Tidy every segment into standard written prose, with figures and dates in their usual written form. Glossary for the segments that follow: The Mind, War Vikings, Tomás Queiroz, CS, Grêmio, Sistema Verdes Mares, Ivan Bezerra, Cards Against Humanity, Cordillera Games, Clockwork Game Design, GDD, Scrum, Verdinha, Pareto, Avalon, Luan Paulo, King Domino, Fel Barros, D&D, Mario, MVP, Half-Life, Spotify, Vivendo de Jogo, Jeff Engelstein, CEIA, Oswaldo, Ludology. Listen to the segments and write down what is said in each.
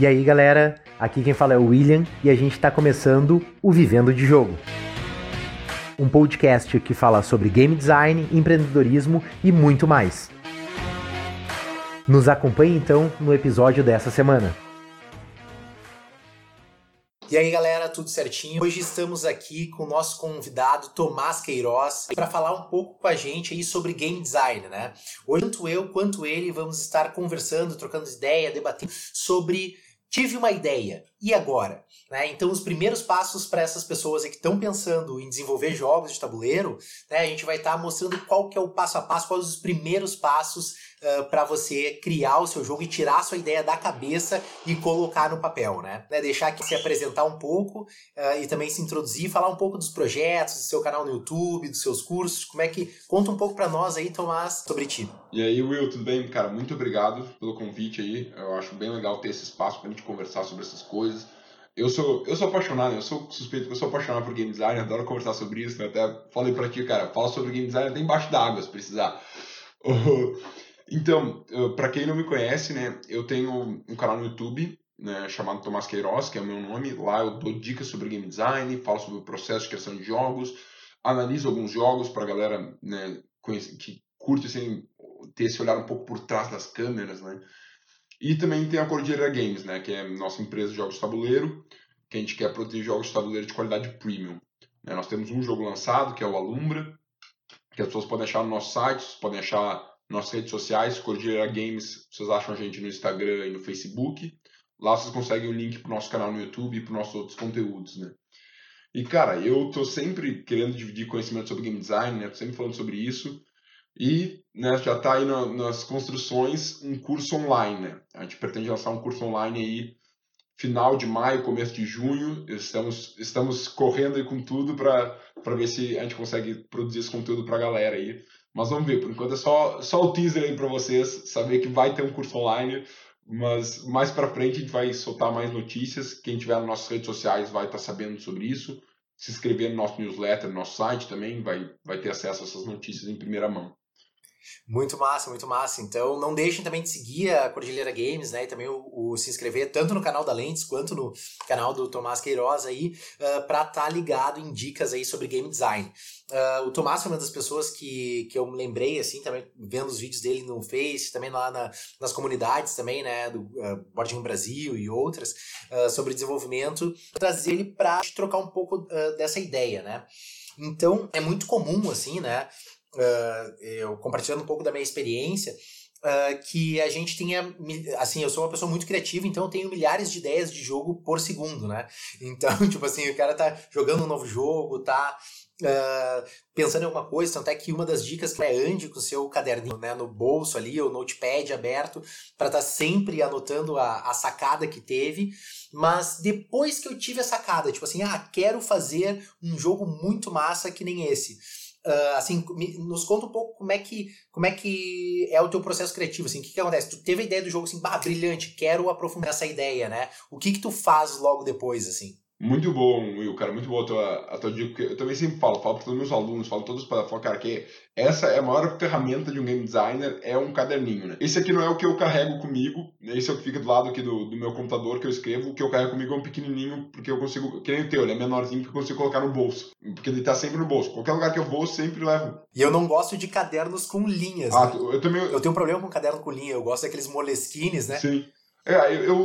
E aí galera, aqui quem fala é o William e a gente está começando o Vivendo de Jogo. Um podcast que fala sobre game design, empreendedorismo e muito mais. Nos acompanhe então no episódio dessa semana. E aí galera, tudo certinho? Hoje estamos aqui com o nosso convidado Tomás Queiroz para falar um pouco com a gente aí sobre game design, né? Hoje, tanto eu quanto ele vamos estar conversando, trocando ideia, debatendo sobre tive uma ideia, e agora? Né? Então os primeiros passos para essas pessoas que estão pensando em desenvolver jogos de tabuleiro, né, a gente vai estar mostrando qual que é o passo a passo, quais os primeiros passos para você criar o seu jogo e tirar a sua ideia da cabeça e colocar no papel, né? Deixar aqui se apresentar um pouco e também se introduzir, falar um pouco dos projetos, do seu canal no YouTube, dos seus cursos, como é que... Conta um pouco para nós aí, Tomás, sobre ti. E aí, Will, tudo bem? Cara, muito obrigado pelo convite aí, eu acho bem legal ter esse espaço pra gente conversar sobre essas coisas. Eu sou apaixonado, eu sou suspeito que eu sou apaixonado por game design, adoro conversar sobre isso, né? Até falei pra ti, cara, fala sobre game design até embaixo da água, se precisar. Então, pra quem não me conhece, né, eu tenho um canal no YouTube, né, chamado Tomás Queiroz, que é o meu nome, lá eu dou dicas sobre game design, falo sobre o processo de criação de jogos, analiso alguns jogos pra galera, né, que curte assim, ter esse olhar um pouco por trás das câmeras, né. E também tem a Cordillera Games, né, que é nossa empresa de jogos de tabuleiro, que a gente quer produzir jogos de tabuleiro de qualidade premium. Né? Nós temos um jogo lançado, que é o Alumbra, que as pessoas podem achar no nosso site, podem achar nas nossas redes sociais, Cordillera Games, vocês acham a gente no Instagram e no Facebook. Lá vocês conseguem o link para o nosso canal no YouTube e para os nossos outros conteúdos, né. E, cara, eu tô sempre querendo dividir conhecimento sobre game design, né, tô sempre falando sobre isso. E né, já está aí nas construções um curso online, né? A gente pretende lançar um curso online aí final de maio, começo de junho. Estamos correndo aí com tudo para ver se a gente consegue produzir esse conteúdo para a galera aí. Mas vamos ver, por enquanto é só o teaser aí para vocês saber que vai ter um curso online. Mas mais para frente a gente vai soltar mais notícias. Quem tiver nas nossas redes sociais vai estar sabendo sobre isso. Se inscrever no nosso newsletter, no nosso site também, vai ter acesso a essas notícias em primeira mão. Muito massa, muito massa. Então, não deixem também de seguir a Cordillera Games, né? E também se inscrever tanto no canal da Lentes quanto no canal do Tomás Queiroz aí, pra estar ligado em dicas aí sobre game design. O Tomás foi uma das pessoas que eu me lembrei, assim, também vendo os vídeos dele no Face, também lá nas comunidades também, né? Do Boarding Brasil e outras, sobre desenvolvimento, trazer ele pra trocar um pouco dessa ideia, né? Então, é muito comum, assim, né? Eu compartilhando um pouco da minha experiência, que a gente tinha, assim, eu sou uma pessoa muito criativa, então eu tenho milhares de ideias de jogo por segundo, né? Então, tipo assim, o cara tá jogando um novo jogo, tá pensando em alguma coisa, tanto é que uma das dicas que é ande com o seu caderninho, né, no bolso ali, ou notepad aberto, pra tá sempre anotando a sacada que teve. Mas depois que eu tive a sacada, tipo assim, quero fazer um jogo muito massa que nem esse. Assim, nos conta um pouco como é que é o teu processo criativo, assim, o que acontece? Tu teve a ideia do jogo assim, brilhante, quero aprofundar essa ideia, né? O que tu faz logo depois, assim? Muito bom, Will, cara, muito boa a tua dica, porque eu também sempre falo para todos os meus alunos, falo, cara, que essa é a maior ferramenta de um game designer, é um caderninho, né? Esse aqui não é o que eu carrego comigo, né? Esse é o que fica do lado aqui do meu computador, que eu escrevo, o que eu carrego comigo é um pequenininho, porque eu consigo, que nem o teu, ele é menorzinho, que eu consigo colocar no bolso, porque ele tá sempre no bolso, qualquer lugar que eu vou, sempre levo. E eu não gosto de cadernos com linhas, né? Eu também... Eu tenho um problema com caderno com linha, eu gosto daqueles moleskines, né? Sim. Eu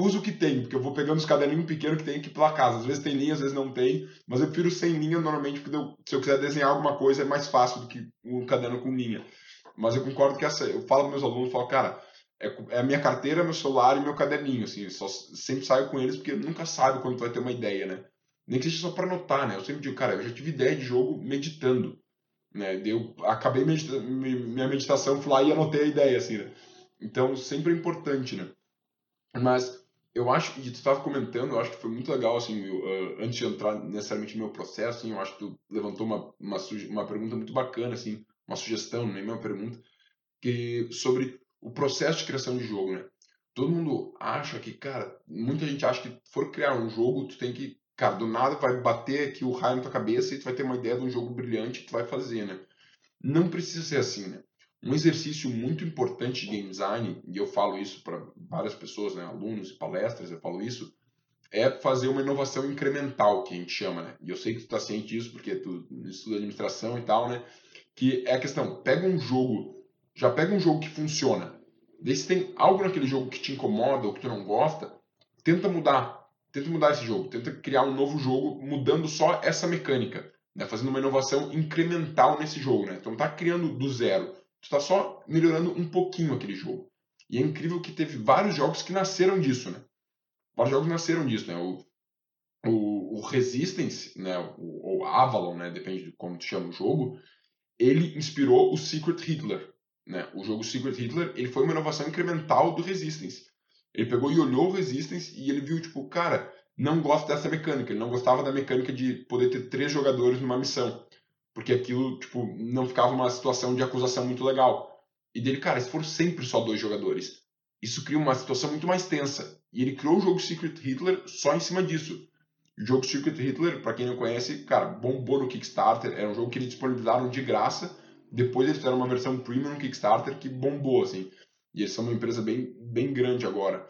uso o que tem, porque eu vou pegando os caderninhos pequenos que tem aqui pela casa. Às vezes tem linha, às vezes não tem, mas eu prefiro sem linha normalmente, porque se eu quiser desenhar alguma coisa é mais fácil do que um caderno com linha. Mas eu concordo que eu falo para meus alunos, falo, cara, é a minha carteira, meu celular e meu caderninho, assim, eu sempre saio com eles, porque nunca sabe quando tu vai ter uma ideia, né? Nem que seja só para anotar, né? Eu sempre digo, cara, eu já tive ideia de jogo meditando, né? Eu acabei minha meditação, fui lá e anotei a ideia, assim, né? Então sempre é importante, né? Mas eu acho que tu estava comentando, eu acho que foi muito legal, assim, antes de entrar necessariamente no meu processo, assim, eu acho que tu levantou uma pergunta muito bacana, assim, uma sugestão, nem uma pergunta, que sobre o processo de criação de jogo, né? Todo mundo acha que, cara, muita gente acha que for criar um jogo, tu tem que, cara, do nada vai bater aqui o raio na tua cabeça e tu vai ter uma ideia de um jogo brilhante que tu vai fazer, né? Não precisa ser assim, né? Um exercício muito importante de game design, e eu falo isso para várias pessoas, né, alunos, palestras, eu falo isso, é fazer uma inovação incremental, que a gente chama, né? E eu sei que tu está ciente disso, porque tu estuda administração e tal, né? Que é a questão, pega um jogo que funciona, daí se tem algo naquele jogo que te incomoda ou que tu não gosta, tenta mudar esse jogo, tenta criar um novo jogo mudando só essa mecânica, né? Fazendo uma inovação incremental nesse jogo, né? Tu não tá criando do zero, tu tá só melhorando um pouquinho aquele jogo. E é incrível que teve vários jogos que nasceram disso, né? O Resistance, né? Ou Avalon, né? Depende de como tu chama o jogo. Ele inspirou o Secret Hitler, né? O jogo Secret Hitler, ele foi uma inovação incremental do Resistance. Ele pegou e olhou o Resistance e ele viu, tipo, cara, não gosto dessa mecânica. Ele não gostava da mecânica de poder ter 3 jogadores numa missão. Porque aquilo, tipo, não ficava uma situação de acusação muito legal. E dele, cara, se for sempre só 2 jogadores, isso cria uma situação muito mais tensa. E ele criou o jogo Secret Hitler só em cima disso. O jogo Secret Hitler, pra quem não conhece, cara, bombou no Kickstarter. Era um jogo que eles disponibilizaram de graça. Depois eles fizeram uma versão premium no Kickstarter que bombou, assim. E eles são uma empresa bem grande agora,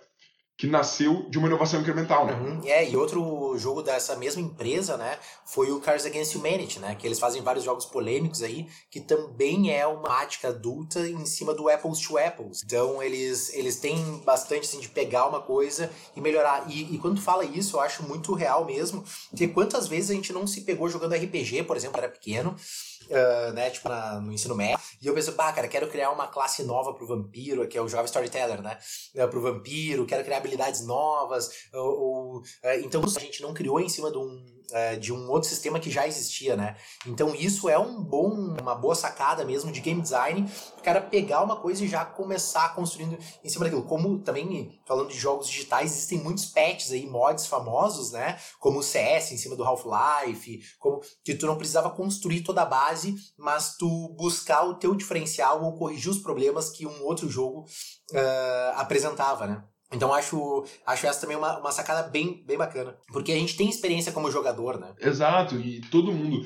que nasceu de uma inovação incremental, né? E outro jogo dessa mesma empresa, né, foi o Cards Against Humanity, né, que eles fazem vários jogos polêmicos aí, que também é uma temática adulta em cima do Apples to Apples. Então, eles têm bastante, assim, de pegar uma coisa e melhorar. E quando tu fala isso, eu acho muito real mesmo, porque quantas vezes a gente não se pegou jogando RPG, por exemplo, era pequeno, né, tipo no ensino médio, e eu pensei, cara, quero criar uma classe nova pro vampiro, que é o jovem storyteller, né, pro vampiro, quero criar habilidades novas, então a gente não criou em cima de um outro sistema que já existia, né, então isso é uma boa sacada mesmo de game design, o cara pegar uma coisa e já começar construindo em cima daquilo, como também, falando de jogos digitais, existem muitos patches aí, mods famosos, né, como o CS em cima do Half-Life, que tu não precisava construir toda a base, mas tu buscar o teu diferencial ou corrigir os problemas que um outro jogo apresentava, né? Então acho essa também uma sacada bem bacana, porque a gente tem experiência como jogador, né? Exato, e todo mundo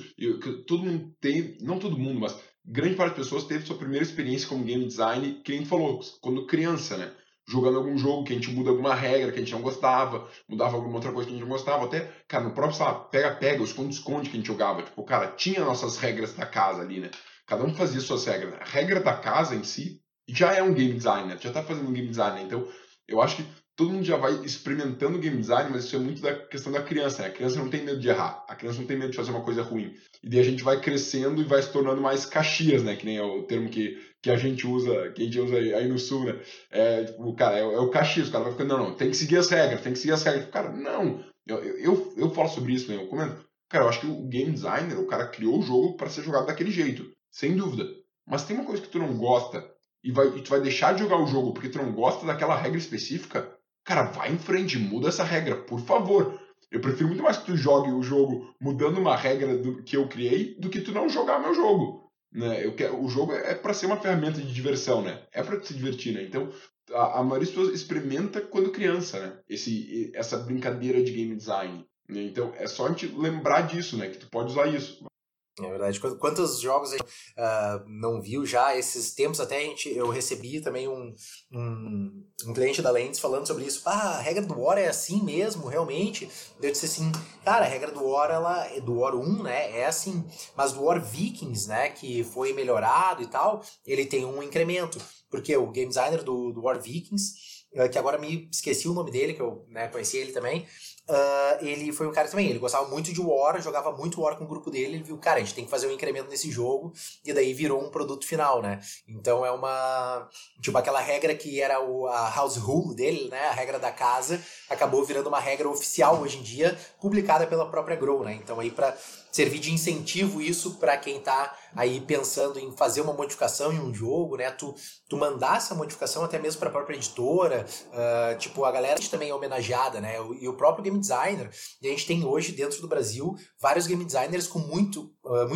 tem, não todo mundo, mas grande parte das pessoas teve sua primeira experiência como game design, que a gente falou, quando criança, né? Jogando algum jogo que a gente muda alguma regra que a gente não gostava, mudava alguma outra coisa que a gente não gostava, até, cara, no próprio, sei lá, pega-pega, esconde-esconde que a gente jogava, tipo, cara, tinha nossas regras da casa ali, né, cada um fazia suas regras, a regra da casa em si já é um game design, né, já tá fazendo um game design, né? Então, eu acho que todo mundo já vai experimentando game design, mas isso é muito da questão da criança, né, a criança não tem medo de errar, a criança não tem medo de fazer uma coisa ruim, e daí a gente vai crescendo e vai se tornando mais caxias, né, que nem é o termo que a gente usa, aí no sul, né? É, tipo, cara, é o cachismo, o cara vai ficando, não, tem que seguir as regras. Cara, não, eu falo sobre isso, né? Eu comento. Cara, eu acho que o game designer, o cara criou o jogo para ser jogado daquele jeito, sem dúvida. Mas tem uma coisa que tu não gosta e tu vai deixar de jogar o jogo porque tu não gosta daquela regra específica, cara, vai em frente, muda essa regra, por favor. Eu prefiro muito mais que tu jogue o jogo mudando uma regra que eu criei do que tu não jogar meu jogo. Né? O jogo é para ser uma ferramenta de diversão, né? É para se divertir, né? Então, a maioria das pessoas experimenta quando criança, né? Essa brincadeira de game design, né? Então, é só a gente lembrar disso, né? Que tu pode usar isso. É verdade. Quantos jogos a gente não viu já? Esses tempos até eu recebi também um cliente da Lentes falando sobre isso. A regra do War é assim mesmo, realmente? Eu disse assim, cara, a regra do War, do War 1, né, é assim. Mas do War Vikings, né, que foi melhorado e tal, ele tem um incremento. Porque o game designer do War Vikings, que agora me esqueci o nome dele, que eu, né, conheci ele também, ele foi um cara também, ele gostava muito de War, jogava muito War com o grupo dele, ele viu, cara, a gente tem que fazer um incremento nesse jogo, e daí virou um produto final, né? Então é uma, tipo, aquela regra que era a house rule dele, né? A regra da casa, acabou virando uma regra oficial hoje em dia, publicada pela própria Grow, né? Então aí pra servir de incentivo isso pra quem tá aí pensando em fazer uma modificação em um jogo, né? Tu mandar essa modificação até mesmo pra própria editora, tipo, a galera também é homenageada, né? E o próprio game designer, e a gente tem hoje dentro do Brasil vários game designers com muito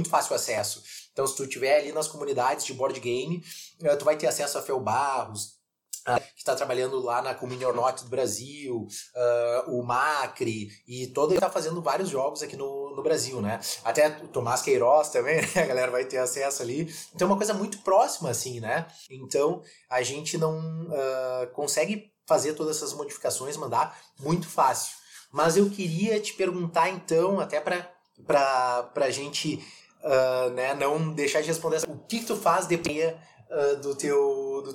fácil acesso, então se tu tiver ali nas comunidades de board game, tu vai ter acesso a Fel Barros, que está trabalhando lá na Coup do Brasil, o Macri, e todo ele está fazendo vários jogos aqui no Brasil, né? Até o Tomás Queiroz também, né? A galera vai ter acesso ali. Então é uma coisa muito próxima, assim, né? Então a gente não consegue fazer todas essas modificações, mandar muito fácil. Mas eu queria te perguntar, então, até para a gente né, não deixar de responder, o que tu faz depois do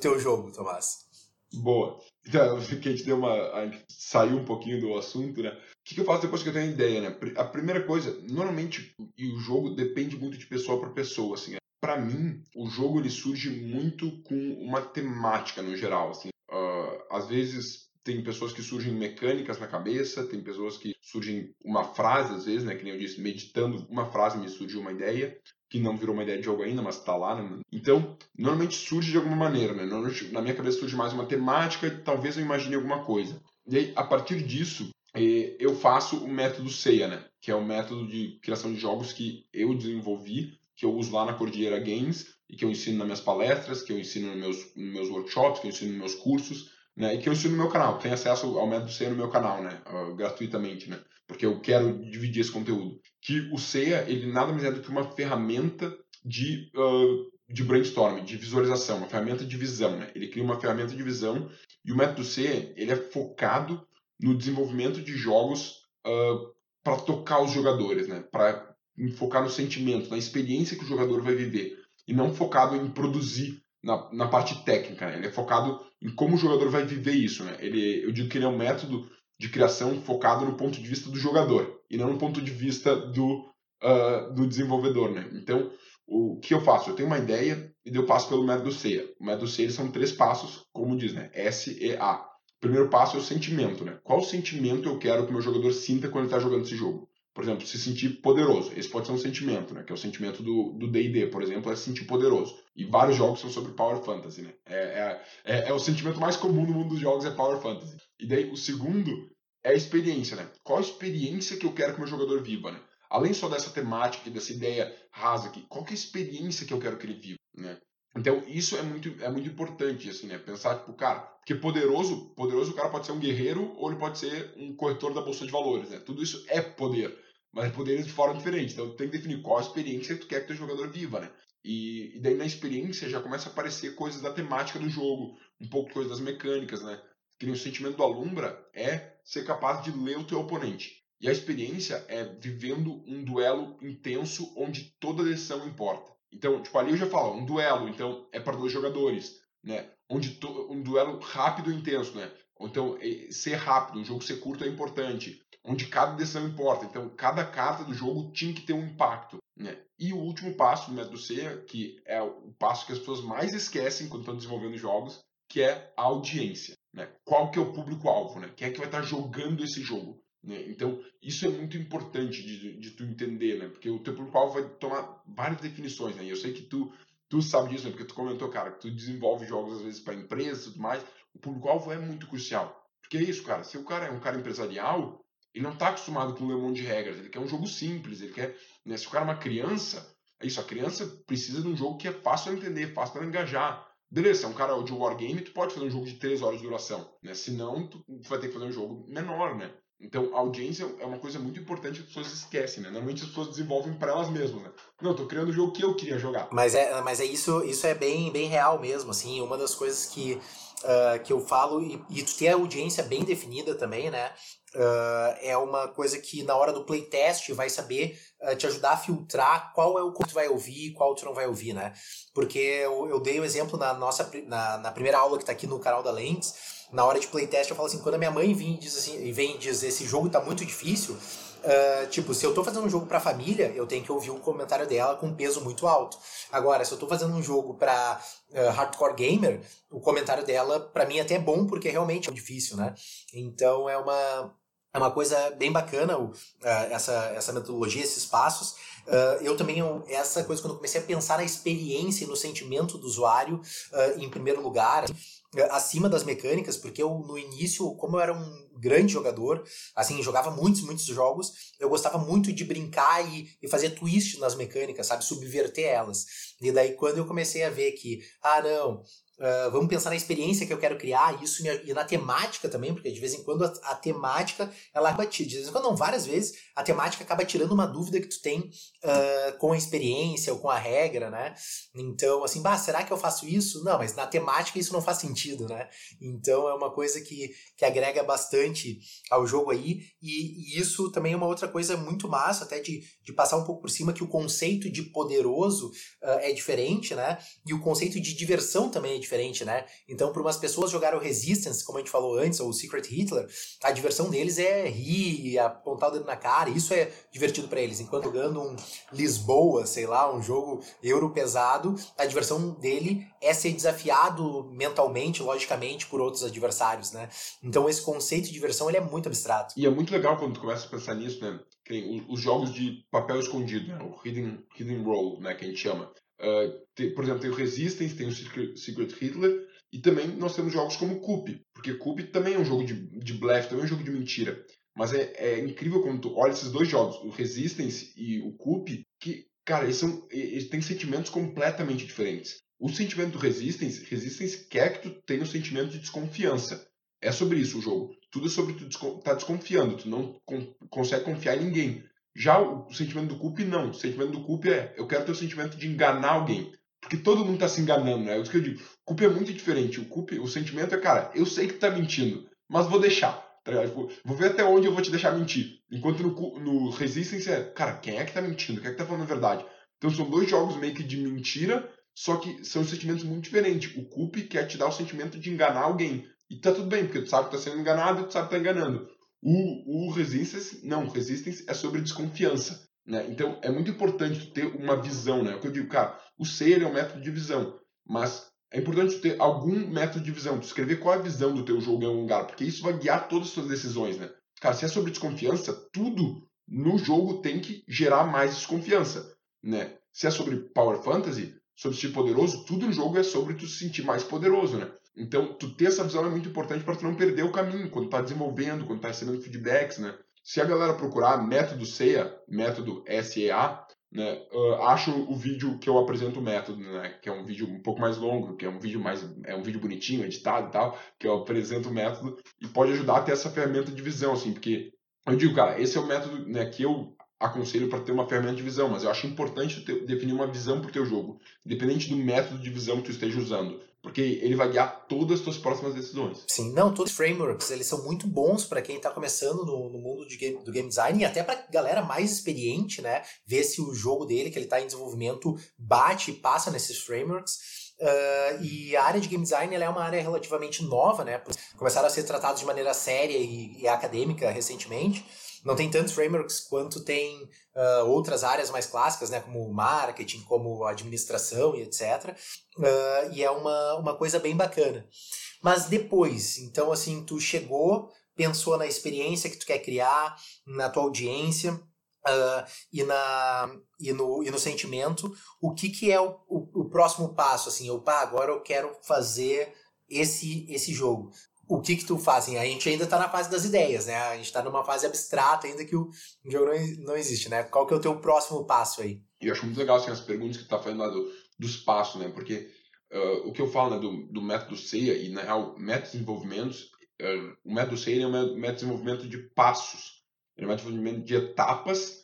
teu jogo, Tomás? Boa. Então, eu fiquei, a gente saiu um pouquinho do assunto, né? O que eu faço depois que eu tenho a ideia, né? A primeira coisa, normalmente, e o jogo depende muito de pessoa para pessoa, assim. Né? Para mim, o jogo ele surge muito com uma temática no geral, assim. Às vezes tem pessoas que surgem mecânicas na cabeça, tem pessoas que surgem uma frase, às vezes, né? Que nem eu disse, meditando uma frase me surgiu uma ideia. Que não virou uma ideia de jogo ainda, mas tá lá, né? Então, normalmente surge de alguma maneira, né? Na minha cabeça surge mais uma temática e talvez eu imagine alguma coisa. E aí, a partir disso, eu faço o método CEIA, né? Que é o método de criação de jogos que eu desenvolvi, que eu uso lá na Cordillera Games, e que eu ensino nas minhas palestras, que eu ensino nos meus workshops, que eu ensino nos meus cursos, né? E que eu ensino no meu canal. Tem acesso ao método CEIA no meu canal, né? Gratuitamente, né? Porque eu quero dividir esse conteúdo. Que o CEIA, ele nada mais é do que uma ferramenta de brainstorming, de visualização, uma ferramenta de visão, né? Ele cria uma ferramenta de visão e o método CEIA, ele é focado no desenvolvimento de jogos para tocar os jogadores, né? Para focar no sentimento, na experiência que o jogador vai viver e não focado em produzir na parte técnica, né? Ele é focado em como o jogador vai viver isso, né? Eu digo que ele é um método de criação focado no ponto de vista do jogador e não no ponto de vista do desenvolvedor, né? Então, o que eu faço? Eu tenho uma ideia e eu passo pelo método CEIA. O método CEIA são 3 passos, como diz, né? S-E-A. O primeiro passo é o sentimento, né? Qual sentimento eu quero que o meu jogador sinta quando ele está jogando esse jogo? Por exemplo, se sentir poderoso. Esse pode ser um sentimento, né? Que é o sentimento do D&D, por exemplo, é se sentir poderoso. E vários jogos são sobre Power Fantasy, né? É o sentimento mais comum no mundo dos jogos, é Power Fantasy. E daí, o segundo é a experiência, né? Qual a experiência que eu quero que o meu jogador viva, né? Além só dessa temática e dessa ideia rasa aqui, qual que é a experiência que eu quero que ele viva, né? Então, isso é muito importante, assim, né? Pensar, tipo, cara, porque poderoso o cara pode ser um guerreiro ou ele pode ser um corretor da bolsa de valores, né? Tudo isso é poder, mas é poder de forma diferente. Então, tem que definir qual a experiência que tu quer que teu jogador viva, né? E daí, na experiência, já começa a aparecer coisas da temática do jogo, um pouco de coisa das mecânicas, né? Que nem o sentimento do Alumbra é ser capaz de ler o teu oponente. E a experiência é vivendo um duelo intenso onde toda decisão importa. Então, tipo, ali eu já falo, um duelo, então, é para 2 jogadores, né? Onde um duelo rápido e intenso, né? Então, ser rápido, um jogo ser curto é importante. Onde cada decisão importa. Então, cada carta do jogo tinha que ter um impacto, né? E o último passo do método CEIA, que é o passo que as pessoas mais esquecem quando estão desenvolvendo jogos, que é a audiência, né? Qual que é o público-alvo, né? Quem é que vai estar jogando esse jogo? Né? Então, isso é muito importante de tu entender, né? Porque o teu público-alvo vai tomar várias definições, né? E eu sei que tu sabe disso, né? Porque tu comentou, cara, que tu desenvolve jogos às vezes para empresas e tudo mais. O público-alvo é muito crucial. Porque é isso, cara. Se o cara é um cara empresarial, ele não está acostumado com um monte de regras. Ele quer um jogo simples, ele quer... Né? Se o cara é uma criança, é isso. A criança precisa de um jogo que é fácil de entender, fácil de engajar. Beleza, é um cara de wargame, tu pode fazer um jogo de 3 horas de duração, né? Senão, tu vai ter que fazer um jogo menor, né? Então, a audiência é uma coisa muito importante que as pessoas esquecem, né? Normalmente as pessoas desenvolvem para elas mesmas, né? Não, tô criando o jogo que eu queria jogar. Mas é isso é bem real mesmo, assim. Uma das coisas que eu falo, e tu ter a audiência bem definida também, né? É uma coisa que na hora do playtest vai saber te ajudar a filtrar qual é o que tu vai ouvir e qual tu não vai ouvir, né? Porque eu dei o exemplo na primeira aula que tá aqui no canal da Lentes. Na hora de playtest, eu falo assim, quando a minha mãe vem e diz assim, esse jogo tá muito difícil, tipo, se eu tô fazendo um jogo pra família, eu tenho que ouvir o comentário dela com um peso muito alto. Agora, se eu tô fazendo um jogo pra hardcore gamer, o comentário dela, pra mim, até é bom, porque realmente é difícil, né? Então, é uma coisa bem bacana essa metodologia, esses passos. Eu também, essa coisa, quando eu comecei a pensar na experiência e no sentimento do usuário, em primeiro lugar... acima das mecânicas, porque eu no início, como eu era um grande jogador, assim, jogava muitos, muitos jogos, eu gostava muito de brincar e fazer twist nas mecânicas, sabe, subverter elas. E daí quando eu comecei a ver que, ah não, vamos pensar na experiência que eu quero criar, isso e na temática também, porque de vez em quando a temática, ela acaba te, de vez em quando não, várias vezes, a temática acaba tirando uma dúvida que tu tem com a experiência ou com a regra, né? Então, assim, será que eu faço isso? Não, mas na temática isso não faz sentido, né? Então é uma coisa que agrega bastante ao jogo aí, e isso também é uma outra coisa muito massa, até de passar um pouco por cima, que o conceito de poderoso é diferente, né? E o conceito de diversão também é diferente, né? Então, para umas pessoas jogar o Resistance, como a gente falou antes, ou o Secret Hitler, a diversão deles é rir, apontar o dedo na cara, isso é divertido para eles. Enquanto jogando um Lisboa, sei lá, um jogo euro pesado, a diversão dele é ser desafiado mentalmente, logicamente, por outros adversários, né? Então, esse conceito de diversão, ele é muito abstrato. E é muito legal quando tu começa a pensar nisso, né? Os jogos de papel escondido, né? O hidden roll, né? Que a gente chama. Por exemplo, tem o Resistance, tem o Secret Hitler, e também nós temos jogos como Coup, porque Coup também é um jogo de blefe, também é um jogo de mentira. Mas é incrível quando tu olha esses dois jogos, o Resistance e o Coup, que, cara, eles têm sentimentos completamente diferentes. O sentimento do Resistance quer que tu tenha um sentimento de desconfiança. É sobre isso o jogo. Tudo é sobre tu tá desconfiando, tu não consegue confiar em ninguém. Já o sentimento do culpa não. O sentimento do culpa é, eu quero ter o sentimento de enganar alguém. Porque todo mundo tá se enganando, né? É isso que eu digo. O culpa é muito diferente. O sentimento é, cara, eu sei que tá mentindo, mas vou deixar. Tá ligado? Vou ver até onde eu vou te deixar mentir. Enquanto no Resistance é, cara, quem é que tá mentindo? Quem é que tá falando a verdade? Então são dois jogos meio que de mentira, só que são sentimentos muito diferentes. O culpa quer te dar o sentimento de enganar alguém. E tá tudo bem, porque tu sabe que tá sendo enganado e tu sabe que tá enganando. O Resistance, não, Resistance é sobre desconfiança, né? Então é muito importante tu ter uma visão, né? O que eu digo, cara, o ser é um método de visão, mas é importante tu ter algum método de visão, tu escrever qual é a visão do teu jogo em algum lugar, porque isso vai guiar todas as tuas decisões, né? Cara, se é sobre desconfiança, tudo no jogo tem que gerar mais desconfiança, né? Se é sobre Power Fantasy, sobre ser poderoso, tudo no jogo é sobre tu se sentir mais poderoso, né? Então, tu ter essa visão é muito importante para tu não perder o caminho quando tá desenvolvendo, quando tá recebendo feedbacks, né? Se a galera procurar método CEIA, método SEA, né? Acho o vídeo que eu apresento o método, né? Que é um vídeo um pouco mais longo, que é um vídeo mais... é um vídeo bonitinho, editado e tal, que eu apresento o método e pode ajudar a ter essa ferramenta de visão, assim, porque eu digo, cara, esse é o método, né, que eu aconselho para ter uma ferramenta de visão, mas eu acho importante definir uma visão para o teu jogo, independente do método de visão que tu esteja usando, porque ele vai guiar todas as tuas próximas decisões. Sim, não, todos os frameworks, eles são muito bons para quem está começando no mundo do game design, e até para galera mais experiente, né, ver se o jogo dele, que ele está em desenvolvimento, bate e passa nesses frameworks. E a área de game design ela é uma área relativamente nova, né? Começaram a ser tratados de maneira séria e acadêmica recentemente. Não tem tantos frameworks quanto tem outras áreas mais clássicas, né? Como marketing, como administração e etc. E é uma coisa bem bacana. Mas depois, então assim, tu chegou, pensou na experiência que tu quer criar, na tua audiência... E no sentimento, o que é o próximo passo? Assim, agora eu quero fazer esse jogo. O que tu faz? Assim, a gente ainda tá na fase das ideias, né? A gente tá numa fase abstrata ainda que o jogo não existe, né? Qual que é o teu próximo passo aí? Eu acho muito legal, assim, as perguntas que tu tá fazendo lá dos passos, né? Porque o que eu falo, né, do método CEIA e, na real, métodos de desenvolvimento, o método CEIA é um método de desenvolvimento de passos. Ele é um desenvolvimento de etapas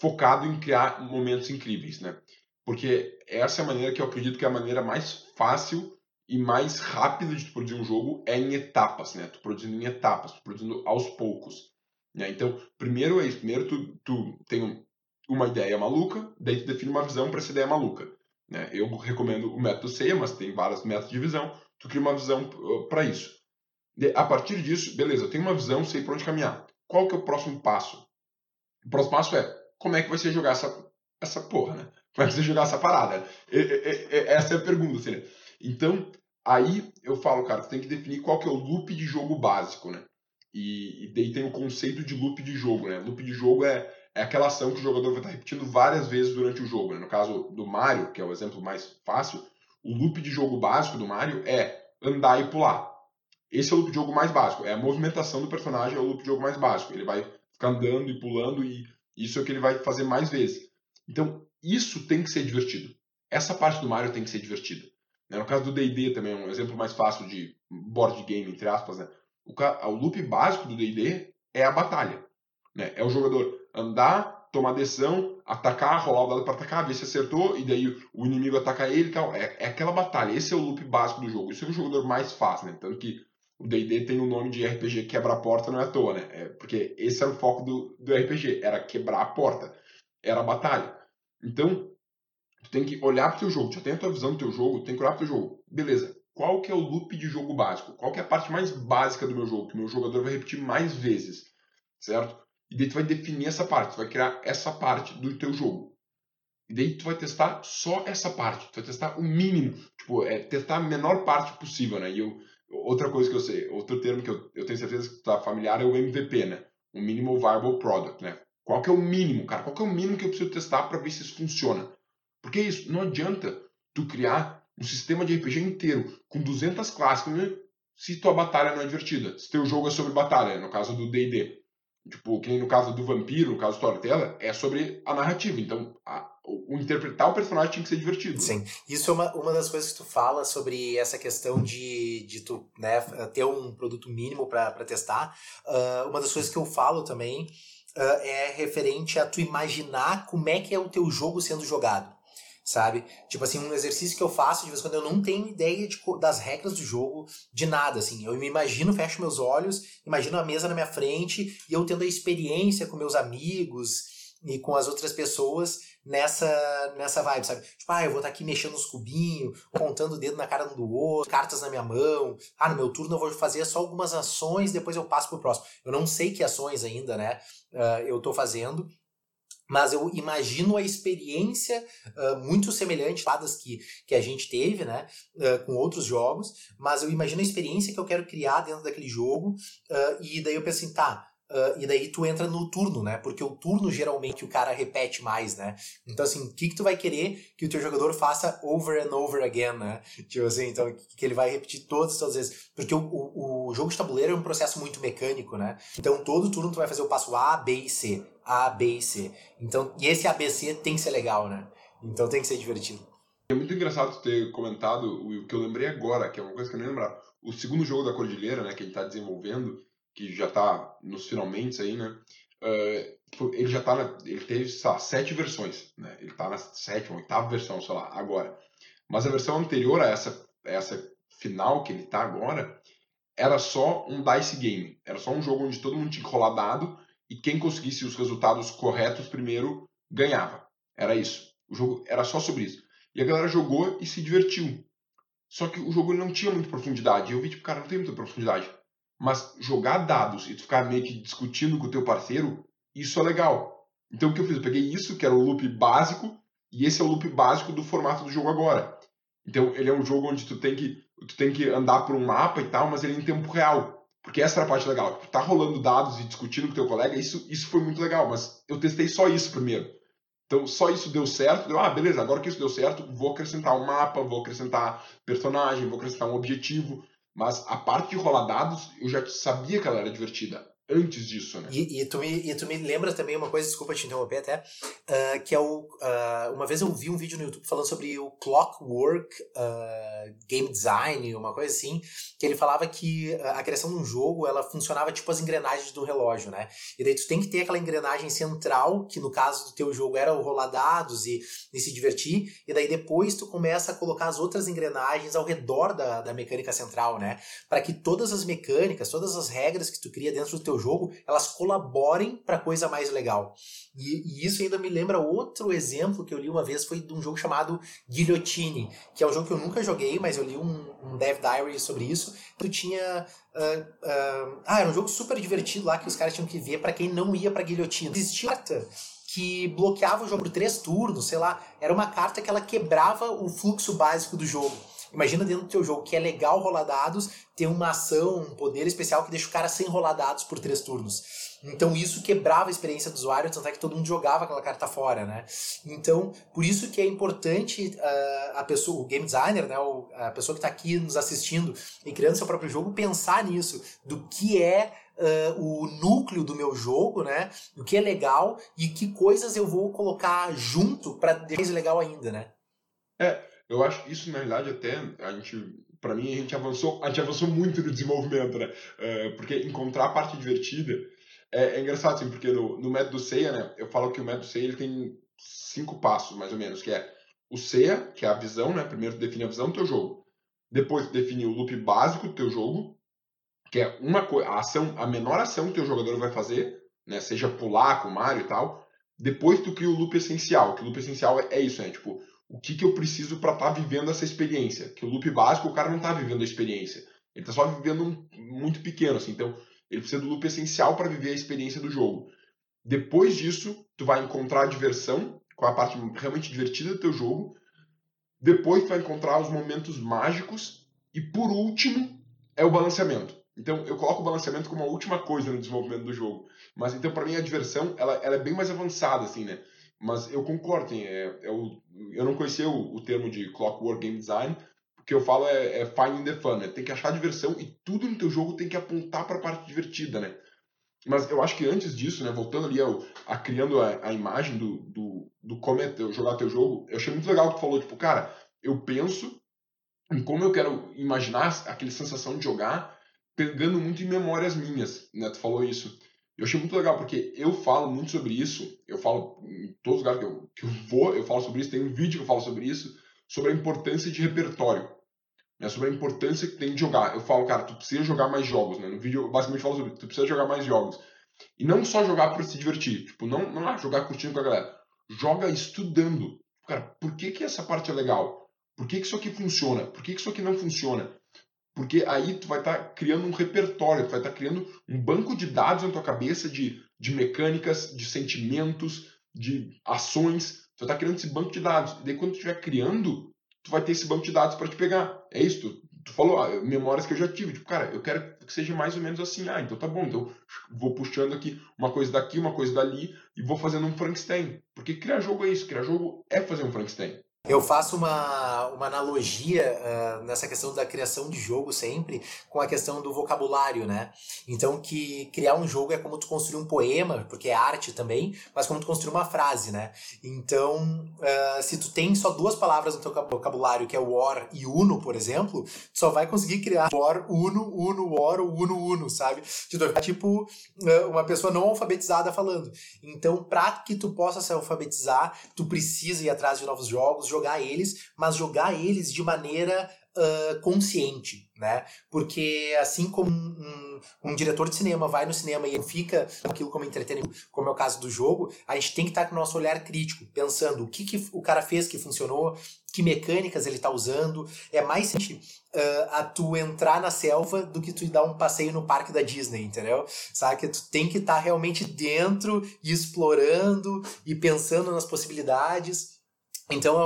focado em criar momentos incríveis, né? Porque essa é a maneira que eu acredito que é a maneira mais fácil e mais rápida de produzir um jogo é em etapas, né? Tu produzindo em etapas, tu produzindo aos poucos, né? Então, primeiro é isso. Primeiro tu tem uma ideia maluca, daí tu define uma visão para essa ideia maluca, né? Eu recomendo o método CEIA, mas tem vários métodos de visão. Tu cria uma visão para isso. A partir disso, beleza, eu tenho uma visão, sei para onde caminhar. Qual que é o próximo passo? O próximo passo é, como é que vai ser jogar essa porra, né? Como é que vai ser jogar essa parada? Essa é a pergunta, assim, né? Então, aí eu falo, cara, tu tem que definir qual que é o loop de jogo básico, né? E daí tem o conceito de loop de jogo, né? Loop de jogo é aquela ação que o jogador vai estar repetindo várias vezes durante o jogo, né? No caso do Mario, que é o exemplo mais fácil, o loop de jogo básico do Mario é andar e pular. Esse é o loop de jogo mais básico. É a movimentação do personagem, é o loop de jogo mais básico. Ele vai ficar andando e pulando e isso é o que ele vai fazer mais vezes. Então, isso tem que ser divertido. Essa parte do Mario tem que ser divertida. No caso do D&D também, um exemplo mais fácil de board game, entre aspas, né? O loop básico do D&D é a batalha, né? É o jogador andar, tomar decisão, atacar, rolar o dado para atacar, ver se acertou, e daí o inimigo ataca ele e tal. É aquela batalha, esse é o loop básico do jogo. Isso é o que o jogador mais faz, né? Tanto que o D&D tem o nome de RPG quebra-porta, não é à toa, né? É porque esse era o foco do RPG, era quebrar a porta, era a batalha. Então, tu tem que olhar pro teu jogo, tu já tem a tua visão do teu jogo, tu tem que olhar pro teu jogo. Beleza, qual que é o loop de jogo básico? Qual que é a parte mais básica do meu jogo, que o meu jogador vai repetir mais vezes, certo? E daí tu vai definir essa parte, tu vai criar essa parte do teu jogo. E daí tu vai testar só essa parte, tu vai testar o mínimo, tipo, testar a menor parte possível, né? Outra coisa que eu sei, outro termo que eu tenho certeza que tu tá familiar é o MVP, né? O Minimal Viable Product, né? Qual que é o mínimo, cara? Qual que é o mínimo que eu preciso testar para ver se isso funciona? Porque isso, não adianta tu criar um sistema de RPG inteiro com 200 classes, né, se tua batalha não é divertida, se teu jogo é sobre batalha, no caso do D&D. Tipo, que nem no caso do Vampiro, no caso do Storyteller, é sobre a narrativa. Então, o interpretar o personagem tinha que ser divertido. Sim, isso é uma das coisas que tu fala sobre essa questão de tu, né, ter um produto mínimo para testar. Uma das coisas que eu falo também é referente a tu imaginar como é que é o teu jogo sendo jogado. Sabe? Tipo assim, um exercício que eu faço de vez em quando, eu não tenho ideia das regras do jogo, de nada, assim. Eu me imagino, fecho meus olhos, imagino a mesa na minha frente e eu tendo a experiência com meus amigos e com as outras pessoas nessa vibe, sabe? Tipo, eu vou estar aqui mexendo nos cubinhos, apontando o dedo na cara um do outro, cartas na minha mão. No meu turno eu vou fazer só algumas ações, depois eu passo pro próximo. Eu não sei que ações ainda, né? Eu tô fazendo. Mas eu imagino a experiência muito semelhante que a gente teve, né, com outros jogos, mas eu imagino a experiência que eu quero criar dentro daquele jogo, e daí eu penso assim, e daí tu entra no turno, né, porque o turno geralmente o cara repete mais, né, então assim, o que tu vai querer que o teu jogador faça over and over again, né, tipo assim, então que ele vai repetir todas as vezes, porque o jogo de tabuleiro é um processo muito mecânico, né, então todo turno tu vai fazer o passo A, B e C, A, B e C. Então, e esse ABC tem que ser legal, né? Então tem que ser divertido. É muito engraçado ter comentado o que eu lembrei agora, que é uma coisa que eu nem lembrava. O segundo jogo da Cordillera, né, que a gente tá desenvolvendo, que já tá nos finalmente aí, né? Ele já tá ele teve, sei lá, 7 versões, né? Ele tá na 7ª, 8ª versão, sei lá, agora. Mas a versão anterior a essa final que ele tá agora, era só um dice game. Era só um jogo onde todo mundo tinha que rolar dado, e quem conseguisse os resultados corretos primeiro, ganhava. Era isso. O jogo era só sobre isso. E a galera jogou e se divertiu. Só que o jogo não tinha muita profundidade. Eu vi, tipo, cara, não tem muita profundidade. Mas jogar dados e tu ficar meio que discutindo com o teu parceiro, isso é legal. Então o que eu fiz? Eu peguei isso, que era o loop básico, e esse é o loop básico do formato do jogo agora. Então ele é um jogo onde tu tem que andar por um mapa e tal, mas ele é em tempo real. Porque essa era a parte legal, tá rolando dados e discutindo com teu colega, isso foi muito legal, mas eu testei só isso primeiro. Então só isso deu certo, beleza, agora que isso deu certo, vou acrescentar um mapa, vou acrescentar personagem, vou acrescentar um objetivo, mas a parte de rolar dados, eu já sabia que ela era divertida antes disso, né? E tu me lembra também uma coisa, desculpa te interromper até, que é uma vez eu vi um vídeo no YouTube falando sobre o Clockwork Game Design, uma coisa assim, que ele falava que a criação de um jogo, ela funcionava tipo as engrenagens do relógio, né? E daí tu tem que ter aquela engrenagem central, que no caso do teu jogo era o rolar dados e se divertir, e daí depois tu começa a colocar as outras engrenagens ao redor da mecânica central, né? Para que todas as mecânicas, todas as regras que tu cria dentro do teu jogo, elas colaborem pra coisa mais legal. E isso ainda me lembra outro exemplo que eu li uma vez, foi de um jogo chamado Guillotine, que é um jogo que eu nunca joguei, mas eu li um Dev Diary sobre isso. Tu tinha... era um jogo super divertido lá, que os caras tinham que ver pra quem não ia pra Guillotine. Existia uma carta que bloqueava o jogo por 3 turnos, sei lá, era uma carta que ela quebrava o fluxo básico do jogo. Imagina dentro do teu jogo que é legal rolar dados, ter uma ação, um poder especial que deixa o cara sem rolar dados por 3 turnos. Então isso quebrava a experiência do usuário, tanto é que todo mundo jogava aquela carta fora, né? Então, por isso que é importante a pessoa, o game designer, né, a pessoa que está aqui nos assistindo e criando seu próprio jogo, pensar nisso, do que é o núcleo do meu jogo, né? Do que é legal e que coisas eu vou colocar junto para deixar mais legal ainda, né? Eu acho que isso, na realidade, até a gente... Para mim, a gente avançou muito no desenvolvimento, né? Porque encontrar a parte divertida é engraçado, assim, porque no método CEIA, né? Eu falo que o método CEIA ele tem 5 passos, mais ou menos, que é o CEIA, que é a visão, né? Primeiro tu define a visão do teu jogo. Depois tu define o loop básico do teu jogo, que é a menor ação que o teu jogador vai fazer, né? Seja pular com o Mario e tal. Depois tu cria o loop essencial, que o loop essencial é isso, né? Tipo, o que eu preciso para estar vivendo essa experiência? Que o loop básico, o cara não está vivendo a experiência. Ele está só vivendo muito pequeno, assim. Então, ele precisa do loop essencial para viver a experiência do jogo. Depois disso, tu vai encontrar a diversão, com a parte realmente divertida do teu jogo. Depois, tu vai encontrar os momentos mágicos. E, por último, é o balanceamento. Então, eu coloco o balanceamento como a última coisa no desenvolvimento do jogo. Mas, então, para mim, a diversão, ela é bem mais avançada, assim, né? Mas eu concordo, eu não conhecia o termo de Clockwork Game Design, porque eu falo é finding the fun, né? Tem que achar diversão e tudo no teu jogo tem que apontar para a parte divertida, né? Mas eu acho que antes disso, né, voltando ali a criando a imagem do como é jogar teu jogo, eu achei muito legal o que tu falou, tipo, cara, eu penso em como eu quero imaginar aquela sensação de jogar, pegando muito em memórias minhas, né? Tu falou isso. Eu achei muito legal, porque eu falo muito sobre isso, eu falo em todos os lugares que eu vou, eu falo sobre isso, tem um vídeo que eu falo sobre isso, sobre a importância de repertório, né, sobre a importância que tem de jogar. Eu falo, cara, tu precisa jogar mais jogos, né, no vídeo eu basicamente falo sobre isso, tu precisa jogar mais jogos. E não só jogar pra se divertir, tipo, não jogar curtindo com a galera, joga estudando. Cara, por que essa parte é legal? Por que isso aqui funciona? Por que isso aqui não funciona? Porque aí tu vai estar criando um repertório, tu vai estar criando um banco de dados na tua cabeça de mecânicas, de sentimentos, de ações. Tu vai estar criando esse banco de dados. E daí quando tu estiver criando, tu vai ter esse banco de dados para te pegar. É isso, tu falou, memórias que eu já tive. Tipo, cara, eu quero que seja mais ou menos assim. Ah, então tá bom, então vou puxando aqui uma coisa daqui, uma coisa dali e vou fazendo um Frankenstein. Porque criar jogo é isso, criar jogo é fazer um Frankenstein. Eu faço uma analogia nessa questão da criação de jogo sempre com a questão do vocabulário, né? Então, que criar um jogo é como tu construir um poema, porque é arte também, mas como tu construir uma frase, né? Então, se tu tem só 2 palavras no teu vocabulário, que é war e uno, por exemplo, tu só vai conseguir criar war, uno, uno, war, uno, uno, sabe? Tipo, uma pessoa não alfabetizada falando. Então, pra que tu possa se alfabetizar, tu precisa ir atrás de novos jogos, jogar eles, mas jogar eles de maneira consciente, né? Porque assim como um diretor de cinema vai no cinema e fica aquilo como entretenimento, como é o caso do jogo, a gente tem que estar com o nosso olhar crítico, pensando o que o cara fez que funcionou, que mecânicas ele está usando. É mais a tu entrar na selva do que tu dar um passeio no parque da Disney, entendeu? Sabe que tu tem que estar realmente dentro e explorando e pensando nas possibilidades. Então é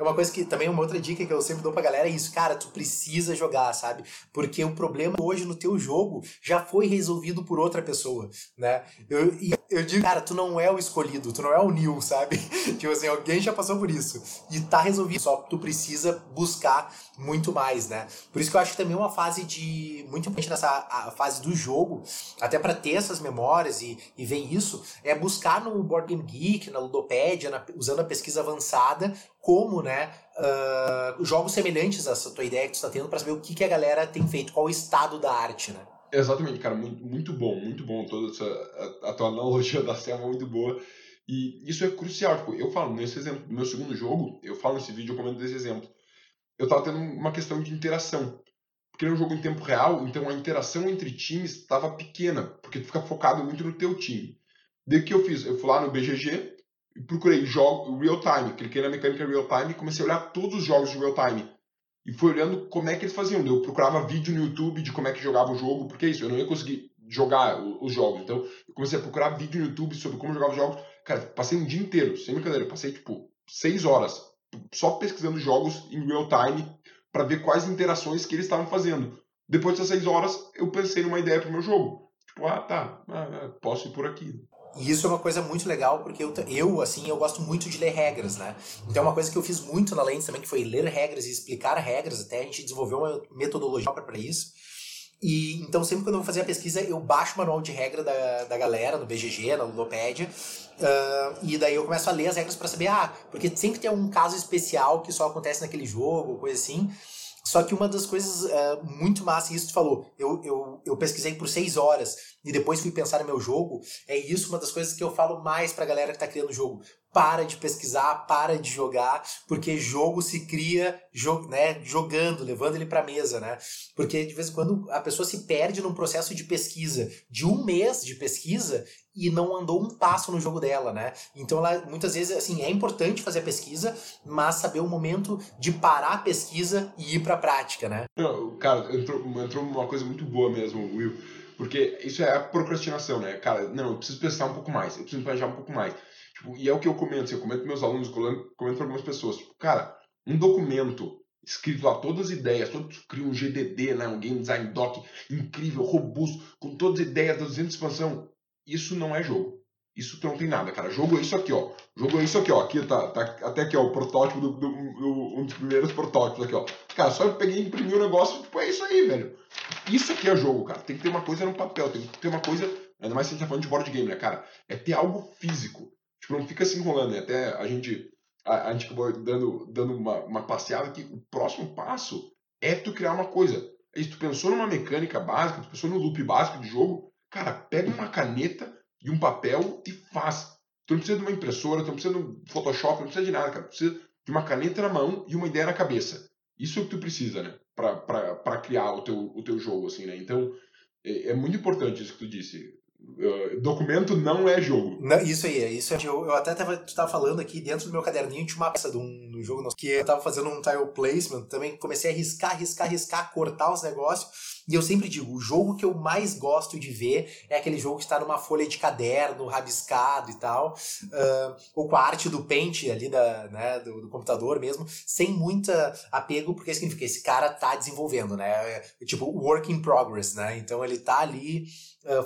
uma coisa que também é uma outra dica que eu sempre dou pra galera, é isso, cara, tu precisa jogar, sabe? Porque o problema hoje no teu jogo já foi resolvido por outra pessoa, né? Eu digo, cara, tu não é o escolhido, tu não é o Neil, sabe? Tipo assim, alguém já passou por isso e tá resolvido, só tu precisa buscar muito mais, né? Por isso que eu acho que também é uma fase de... muito importante nessa fase do jogo, até pra ter essas memórias e ver isso, é buscar no Board Game Geek, na Ludopedia, usando a pesquisa avançada, como, né, jogos semelhantes a essa tua ideia que tu está tendo, para saber o que a galera tem feito, qual o estado da arte, né? Exatamente, cara, muito bom toda a tua analogia da selva é muito boa, e isso é crucial. Tipo, eu falo nesse exemplo, no meu segundo jogo, eu falo nesse vídeo, eu comento desse exemplo, eu tava tendo uma questão de interação, porque era um jogo em tempo real, então a interação entre times estava pequena, porque tu fica focado muito no teu time. Daí o que eu fiz? Eu fui lá no BGG, procurei jogo real time, cliquei na mecânica real time e comecei a olhar todos os jogos de real time. E fui olhando como é que eles faziam. Eu procurava vídeo no YouTube de como é que jogava o jogo, porque é isso, eu não ia conseguir jogar os jogos. Então, eu comecei a procurar vídeo no YouTube sobre como jogava os jogos. Cara, passei um dia inteiro, sem brincadeira, eu passei tipo 6 horas só pesquisando jogos em real time para ver quais interações que eles estavam fazendo. Depois dessas 6 horas, eu pensei numa ideia pro meu jogo. Tipo, posso ir por aqui. E isso é uma coisa muito legal, porque eu gosto muito de ler regras, né? Então uma coisa que eu fiz muito na Lentes também, que foi ler regras e explicar regras, até a gente desenvolveu uma metodologia própria para isso. E então sempre quando eu vou fazer a pesquisa, eu baixo o manual de regra da galera, no BGG, na Ludopédia, e daí eu começo a ler as regras pra saber, porque sempre tem um caso especial que só acontece naquele jogo, coisa assim. Só que uma das coisas muito massa, e isso tu falou, eu pesquisei por 6 horas e depois fui pensar no meu jogo, é isso uma das coisas que eu falo mais pra galera que tá criando o jogo. Para de pesquisar, para de jogar, porque jogo se cria jogando, levando ele pra mesa, né? Porque de vez em quando a pessoa se perde num processo de pesquisa, de um mês de pesquisa, e não andou um passo no jogo dela, né? Então, ela, muitas vezes, assim, é importante fazer a pesquisa, mas saber o momento de parar a pesquisa e ir pra prática, né? Não, cara, entrou uma coisa muito boa mesmo, Will, porque isso é a procrastinação, né? Cara, não, eu preciso pensar um pouco mais, eu preciso planejar um pouco mais. Tipo, e é o que eu comento, assim, eu comento com meus alunos, eu comento com algumas pessoas. Tipo, cara, um documento escrito lá, todas as ideias, todos criam um GDD, né? Um Game Design Doc incrível, robusto, com todas as ideias, 200 de expansão. Isso não é jogo. Isso não tem nada, cara. Jogo é isso aqui, ó. Jogo é isso aqui, ó. Aqui tá até aqui, ó, o protótipo um dos primeiros protótipos aqui, ó. Cara, só eu peguei e imprimi o negócio, tipo, é isso aí, velho. Isso aqui é jogo, cara. Tem que ter uma coisa no papel, tem que ter uma coisa, ainda mais se a gente tá falando de board game, né, cara? É ter algo físico. Tipo, não fica se enrolando, né? Até a gente acabou dando uma passeada que o próximo passo é tu criar uma coisa. E se tu pensou numa mecânica básica, tu pensou no loop básico de jogo, cara, pega uma caneta e um papel e faz. Tu não precisa de uma impressora, tu não precisa de um Photoshop, não precisa de nada, cara. Tu precisa de uma caneta na mão e uma ideia na cabeça. Isso é o que tu precisa, né? Pra criar o teu jogo, assim, né? Então, é muito importante isso que tu disse. Documento não é jogo. Não, isso aí, isso é. Eu até estava falando aqui dentro do meu caderninho, tinha uma peça de um jogo que eu estava fazendo um tile placement também, comecei a riscar, cortar os negócios, e eu sempre digo, o jogo que eu mais gosto de ver é aquele jogo que está numa folha de caderno, rabiscado e tal, ou com a arte do Paint ali do computador mesmo, sem muito apego, porque significa que esse cara tá desenvolvendo, né? Tipo, work in progress, né? Então ele tá ali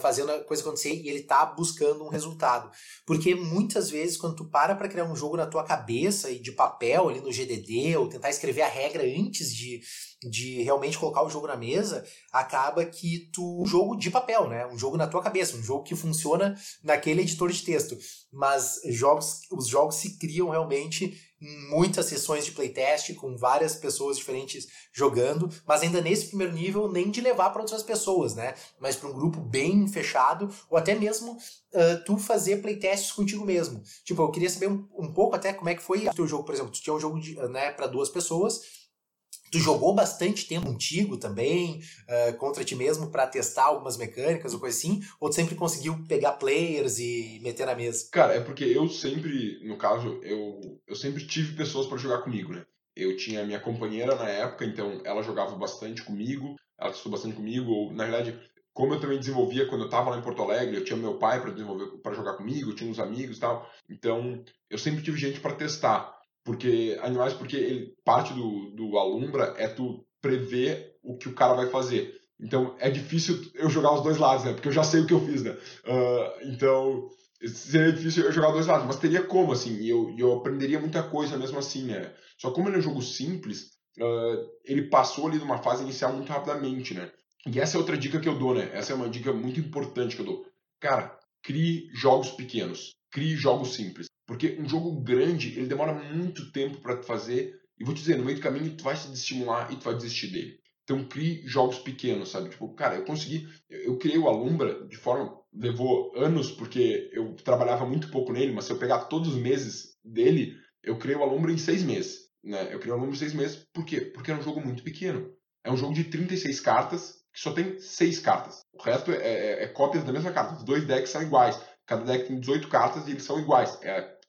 fazendo a coisa acontecer e ele tá buscando um resultado. Porque muitas vezes, quando tu para criar um jogo na tua cabeça e de papel ali no GDD, ou tentar escrever a regra antes de realmente colocar o jogo na mesa, acaba que um jogo de papel, né? Um jogo na tua cabeça, um jogo que funciona naquele editor de texto. Mas os jogos se criam realmente em muitas sessões de playtest, com várias pessoas diferentes jogando, mas ainda nesse primeiro nível, nem de levar para outras pessoas, né? Mas para um grupo bem fechado, ou até mesmo tu fazer playtests contigo mesmo. Tipo, eu queria saber um pouco até como é que foi o teu jogo, por exemplo. Tu tinha um jogo para 2 pessoas... Tu jogou bastante tempo contigo também, contra ti mesmo, pra testar algumas mecânicas ou coisa assim? Ou tu sempre conseguiu pegar players e meter na mesa? Cara, é porque eu sempre, no caso, eu sempre tive pessoas pra jogar comigo, né? Eu tinha minha companheira na época, então ela jogava bastante comigo, ela testou bastante comigo, ou, na verdade, como eu também desenvolvia quando eu tava lá em Porto Alegre, eu tinha meu pai pra desenvolver, pra jogar comigo, eu tinha uns amigos e tal, então eu sempre tive gente pra testar. Porque, animais, porque parte do Alumbra é tu prever o que o cara vai fazer. Então, é difícil eu jogar os dois lados, né? Porque eu já sei o que eu fiz, né? Então, seria difícil eu jogar os dois lados. Mas teria como, assim. E eu aprenderia muita coisa mesmo assim, né? Só como ele é um jogo simples, ele passou ali de uma fase inicial muito rapidamente, né? E essa é outra dica que eu dou, né? Essa é uma dica muito importante que eu dou. Cara, crie jogos pequenos. Crie jogos simples. Porque um jogo grande, ele demora muito tempo para fazer. E vou te dizer, no meio do caminho, tu vai se desestimular e tu vai desistir dele. Então, crie jogos pequenos, sabe? Tipo, cara, eu criei o Alumbra de forma... Levou anos, porque eu trabalhava muito pouco nele. Mas se eu pegar todos os meses dele, eu criei o Alumbra em 6 meses. Né? Eu criei o Alumbra em 6 meses. Por quê? Porque era um jogo muito pequeno. É um jogo de 36 cartas, que só tem 6 cartas. O resto é cópias da mesma carta. Os 2 decks são iguais. Cada deck tem 18 cartas e eles são iguais.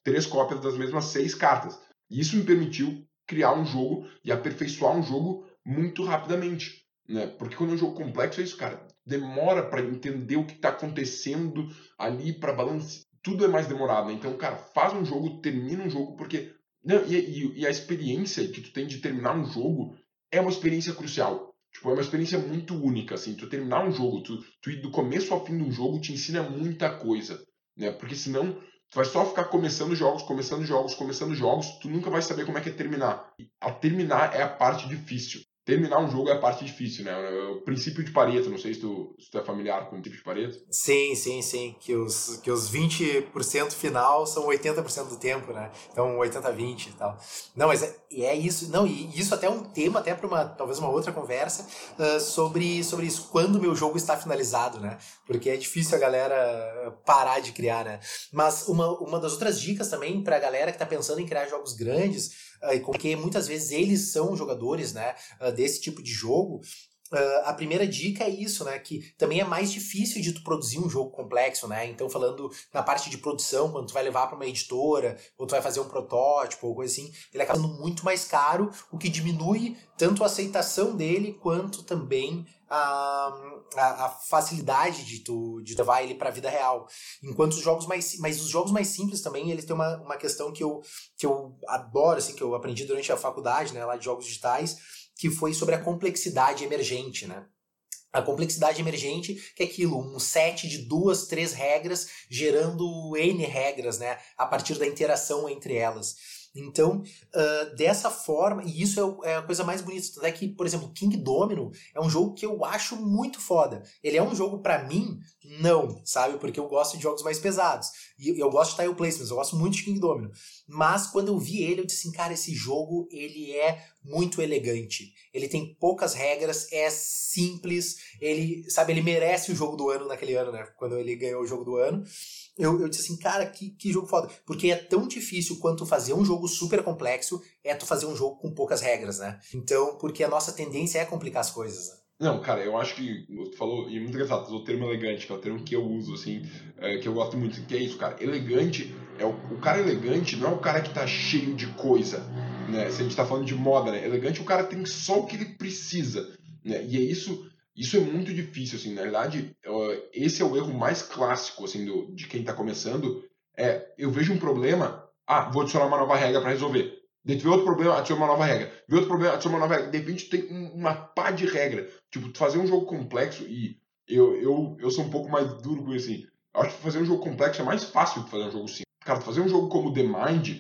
3 cópias das mesmas 6 cartas. E isso me permitiu criar um jogo e aperfeiçoar um jogo muito rapidamente, né? Porque quando é um jogo complexo é isso, cara. Demora para entender o que está acontecendo ali, para balancear. Tudo é mais demorado, né? Então, cara, faz um jogo, termina um jogo, porque... Não, e a experiência que tu tem de terminar um jogo é uma experiência crucial. Tipo, é uma experiência muito única, assim. Tu terminar um jogo, tu ir do começo ao fim de um jogo te ensina muita coisa, né? Porque senão... Tu vai só ficar começando jogos, tu nunca vai saber como é que é terminar. A terminar é a parte difícil. terminar um jogo é a parte difícil, né? O princípio de Pareto, não sei se tu é familiar com o princípio de Pareto. Sim, sim, sim. Que os 20% final são 80% do tempo, né? Então, 80-20 e tal. Não, mas é isso. Não, e isso até é um tema, até para talvez uma outra conversa, sobre isso. Quando o meu jogo está finalizado, né? Porque é difícil a galera parar de criar, né? Mas uma das outras dicas também para a galera que está pensando em criar jogos grandes, porque muitas vezes eles são jogadores, né, desse tipo de jogo. A primeira dica é isso, né, que também é mais difícil de tu produzir um jogo complexo, né, então falando na parte de produção, quando tu vai levar para uma editora, ou tu vai fazer um protótipo, ou coisa assim, ele acaba sendo muito mais caro, o que diminui tanto a aceitação dele, quanto também a facilidade de tu levar ele para a vida real. Enquanto os jogos mais simples também, eles têm uma questão que eu adoro, assim, que eu aprendi durante a faculdade, né, lá de jogos digitais, que foi sobre a complexidade emergente, né? A complexidade emergente, que é aquilo, um set de 2, 3 regras, gerando N regras, né? A partir da interação entre elas. Então, dessa forma, e isso é a coisa mais bonita, tanto é que, por exemplo, King Domino é um jogo que eu acho muito foda. Ele é um jogo, pra mim, não, sabe? Porque eu gosto de jogos mais pesados. E eu gosto de tile placements, eu gosto muito de King Domino. Mas quando eu vi ele, eu disse assim, cara, esse jogo, ele é muito elegante. Ele tem poucas regras, é simples, ele, sabe, ele merece o jogo do ano naquele ano, né? Quando ele ganhou o jogo do ano. Eu disse assim, cara, que jogo foda. Porque é tão difícil quanto fazer um jogo super complexo, é tu fazer um jogo com poucas regras, né? Então, porque a nossa tendência é complicar as coisas, né? Não, cara, eu acho que tu falou, e é muito engraçado, o termo elegante, que é o termo que eu uso, assim, que eu gosto muito, que é isso, cara, elegante, o cara elegante não é o cara que tá cheio de coisa, né? Se a gente tá falando de moda, né? Elegante, o cara tem só o que ele precisa, né? E é isso... Isso é muito difícil, assim, na verdade, esse é o erro mais clássico, assim, de quem tá começando, eu vejo um problema, vou adicionar uma nova regra para resolver, daí tu vê outro problema, adiciona uma nova regra, vê outro problema, adiciona uma nova regra, de repente tem uma pá de regra, tipo, tu fazer um jogo complexo, e eu sou um pouco mais duro com isso, assim, acho que fazer um jogo complexo é mais fácil que fazer um jogo simples, cara, tu fazer um jogo como The Mind,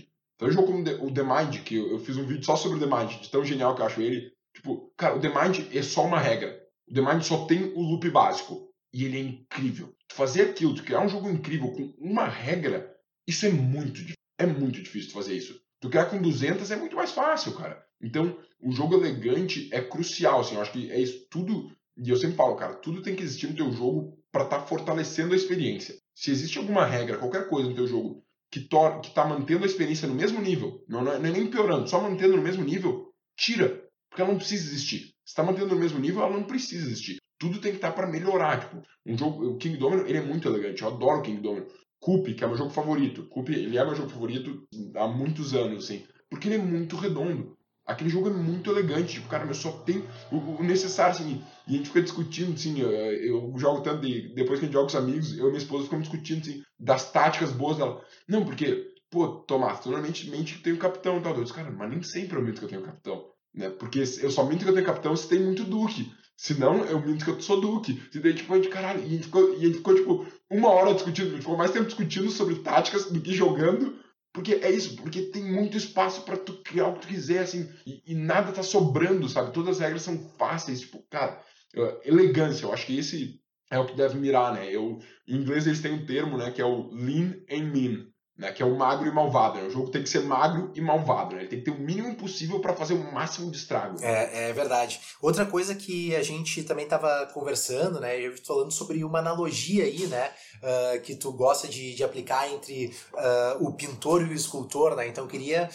o The Mind, que eu fiz um vídeo só sobre o The Mind, de tão genial que eu acho ele, tipo, cara, o The Mind é só uma regra, o The Mind só tem o loop básico. E ele é incrível. Tu fazer aquilo, tu criar um jogo incrível com uma regra, isso é muito difícil. É muito difícil tu fazer isso. Tu criar com 200 é muito mais fácil, cara. Então, o jogo elegante é crucial, assim. Eu acho que é isso tudo... E eu sempre falo, cara, tudo tem que existir no teu jogo pra tá fortalecendo a experiência. Se existe alguma regra, qualquer coisa no teu jogo que tá mantendo a experiência no mesmo nível, não é nem piorando, só mantendo no mesmo nível, tira. Porque ela não precisa existir. Se tá mantendo no mesmo nível, ela não precisa existir. Tudo tem que estar para melhorar, tipo, um jogo, o King Domino, ele é muito elegante, eu adoro o King Domino. Coup, que é meu jogo favorito. Coup, ele é meu jogo favorito há muitos anos, assim, porque ele é muito redondo. Aquele jogo é muito elegante, tipo, cara, mas só tem o necessário, assim, e a gente fica discutindo, assim, eu jogo tanto, depois que a gente joga com os amigos, eu e minha esposa ficamos discutindo, assim, das táticas boas dela. Não, porque, pô, Tomás, tu normalmente mente que tem o capitão e tal, eu disse, cara, mas nem sempre eu minto que eu tenho o capitão. Né? Porque eu só minto que eu tenho capitão se tem muito duque. Se não, eu minto que eu sou duque. E daí, tipo, a gente, caralho, e a gente ficou, tipo, 1 hora discutindo. A gente ficou mais tempo discutindo sobre táticas do que jogando. Porque é isso, porque tem muito espaço pra tu criar o que tu quiser, assim. E nada tá sobrando, sabe? Todas as regras são fáceis, tipo, cara, elegância. Eu acho que esse é o que deve mirar, né? Em inglês eles têm um termo, né? Que é o lean and mean. Né, que é o magro e malvado, né? O jogo tem que ser magro e malvado, né? Ele tem que ter o mínimo possível para fazer o máximo de estrago. É verdade. Outra coisa que a gente também estava conversando, né? Eu estou falando sobre uma analogia aí, né? Que tu gosta de aplicar entre o pintor e o escultor, né? Então eu queria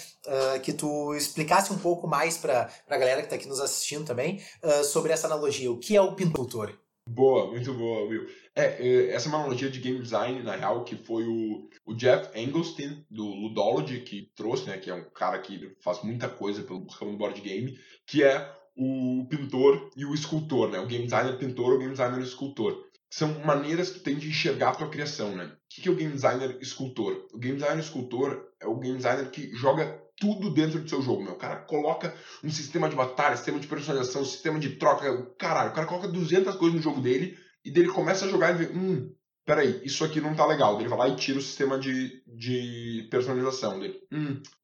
que tu explicasse um pouco mais para a galera que está aqui nos assistindo também sobre essa analogia. O que é o pintor? Boa, muito boa, Will. Essa é uma analogia de game design, na real, que foi o Jeff Engelstein, do Ludology, que trouxe, né, que é um cara que faz muita coisa pelo ramo board game, que é o pintor e o escultor, né, o game designer pintor ou o game designer escultor. São maneiras que tu tem de enxergar a tua criação, né. O que é o game designer escultor? O game designer escultor é o game designer que joga tudo dentro do seu jogo, meu. O cara coloca um sistema de batalha, sistema de personalização, sistema de troca, caralho, o cara coloca 200 coisas no jogo dele, e daí ele começa a jogar e vê, peraí, isso aqui não tá legal, daí ele vai lá e tira o sistema de personalização dele,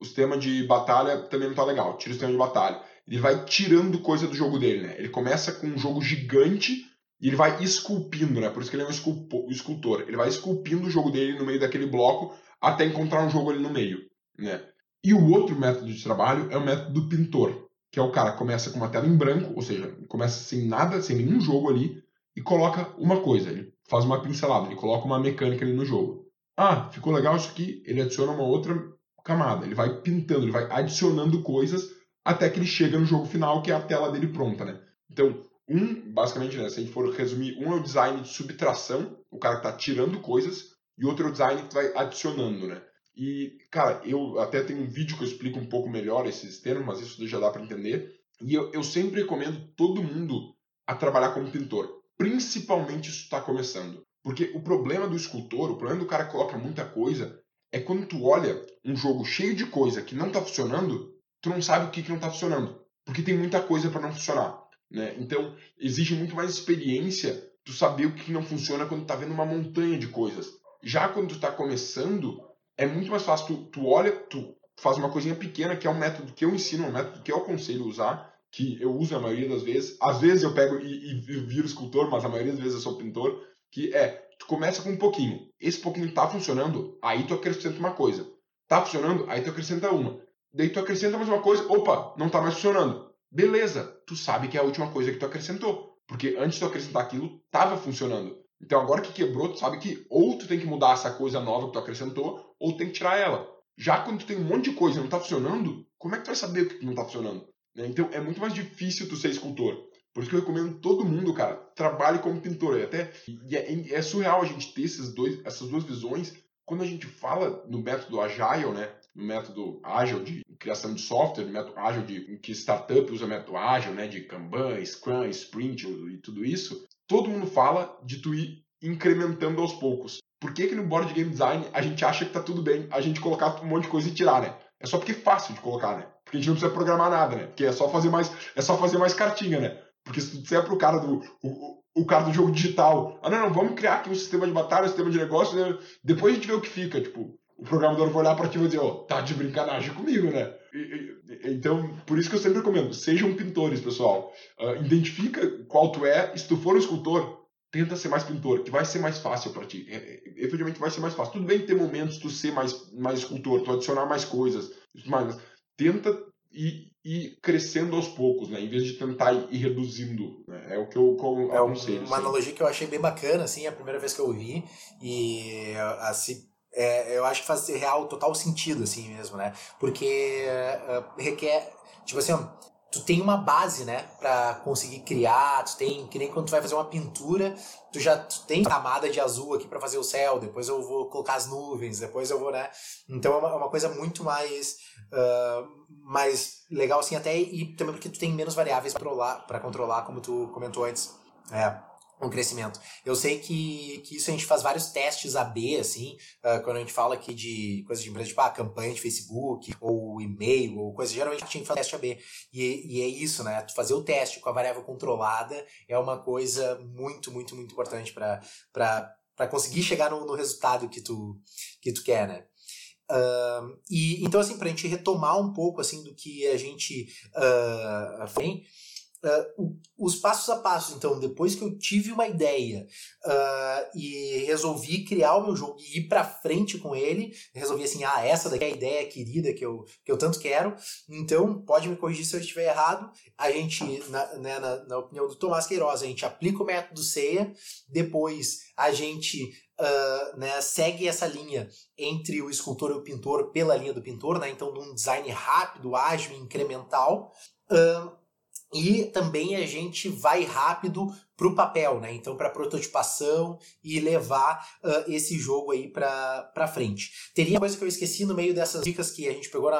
o sistema de batalha também não tá legal, tira o sistema de batalha, ele vai tirando coisa do jogo dele, né? Ele começa com um jogo gigante e ele vai esculpindo, né? Por isso que ele é um escultor. Ele vai esculpindo o jogo dele no meio daquele bloco até encontrar um jogo ali no meio, né? E o outro método de trabalho é o método do pintor, que é o cara que começa com uma tela em branco, ou seja, começa sem nada, sem nenhum jogo ali, e coloca uma coisa, ele faz uma pincelada, ele coloca uma mecânica ali no jogo. Ah, ficou legal isso aqui, ele adiciona uma outra camada, ele vai pintando, ele vai adicionando coisas até que ele chega no jogo final, que é a tela dele pronta, né? Então, basicamente, né, se a gente for resumir, é o design de subtração, o cara que tá tirando coisas, e outro é o design que vai adicionando, né? E, cara, eu até tenho um vídeo que eu explico um pouco melhor esses termos, mas isso já dá para entender. E eu sempre recomendo todo mundo a trabalhar como pintor. Principalmente isso está começando. Porque o problema do escultor, o problema do cara que coloca muita coisa, é quando tu olha um jogo cheio de coisa que não tá funcionando, tu não sabe o que não tá funcionando. Porque tem muita coisa para não funcionar, né? Então, exige muito mais experiência tu saber o que não funciona quando tu tá vendo uma montanha de coisas. Já quando tu tá começando, é muito mais fácil, tu olha, tu faz uma coisinha pequena, que é um método que eu ensino, um método que eu aconselho usar, que eu uso a maioria das vezes. Às vezes eu pego e viro escultor, mas a maioria das vezes eu sou pintor, que é, tu começa com um pouquinho. Esse pouquinho tá funcionando, aí tu acrescenta uma coisa. Tá funcionando, aí tu acrescenta uma. Daí tu acrescenta mais uma coisa, opa, não tá mais funcionando. Beleza, tu sabe que é a última coisa que tu acrescentou, porque antes de tu acrescentar aquilo, tava funcionando. Então agora que quebrou, tu sabe que ou tu tem que mudar essa coisa nova que tu acrescentou, ou tu tem que tirar ela. Já quando tu tem um monte de coisa e não tá funcionando, como é que tu vai saber o que não tá funcionando? Né? Então é muito mais difícil tu ser escultor. Por isso que eu recomendo todo mundo, cara, trabalhe como pintor. É surreal a gente ter essas duas visões. Quando a gente fala no método Agile, né? No método Agile de criação de software, no método Agile que startup usa método Agile, né? De Kanban, Scrum, Sprint e tudo isso. Todo mundo fala de tu ir incrementando aos poucos. Por que no Board Game Design a gente acha que tá tudo bem a gente colocar um monte de coisa e tirar, né? É só porque é fácil de colocar, né? Porque a gente não precisa programar nada, né? Porque é só fazer mais cartinha, né? Porque se tu disser pro cara do jogo digital, não, vamos criar aqui um sistema de batalha, um sistema de negócio, né? Depois a gente vê o que fica, tipo, o programador vai olhar pra ti e vai dizer, tá de brincanagem comigo, né? Então, por isso que eu sempre recomendo, sejam pintores, pessoal. Identifica qual tu é, e se tu for um escultor, tenta ser mais pintor, que vai ser mais fácil pra ti. Efetivamente vai ser mais fácil. Tudo bem ter momentos tu ser mais escultor, tu adicionar mais coisas, mas tenta ir crescendo aos poucos, né? Em vez de tentar ir reduzindo, né? É o que eu aconselho. Uma analogia que eu achei bem bacana, assim, a primeira vez que eu vi, e assim... eu acho que faz real total sentido, assim mesmo, né? Porque requer, tipo assim, tu tem uma base, né? Pra conseguir criar, tu tem, que nem quando tu vai fazer uma pintura, tu tem camada de azul aqui pra fazer o céu, depois eu vou colocar as nuvens, depois eu vou, né? Então é uma coisa muito mais legal, assim, até, e também porque tu tem menos variáveis pra controlar, como tu comentou antes, um crescimento. Eu sei que isso a gente faz vários testes AB, assim, quando a gente fala aqui de coisa de empresa, tipo, campanha de Facebook, ou e-mail, ou coisa, geralmente a gente faz teste AB. E é isso, né? Tu fazer o teste com a variável controlada é uma coisa muito, muito, muito importante para conseguir chegar no resultado que tu quer, né? E então, assim, pra gente retomar um pouco, assim, do que a gente tem... os passos a passos, então, depois que eu tive uma ideia e resolvi criar o meu jogo e ir pra frente com ele, resolvi assim, essa daqui é a ideia querida que eu tanto quero, então pode me corrigir se eu estiver errado, a gente, na opinião do Tomás Queiroz, a gente aplica o método CEIA, depois a gente segue essa linha entre o escultor e o pintor pela linha do pintor, né? Então de um design rápido, ágil, incremental, e também a gente vai rápido para o papel, né? Então, para prototipação e levar esse jogo aí para frente. Teria coisa que eu esqueci no meio dessas dicas que a gente pegou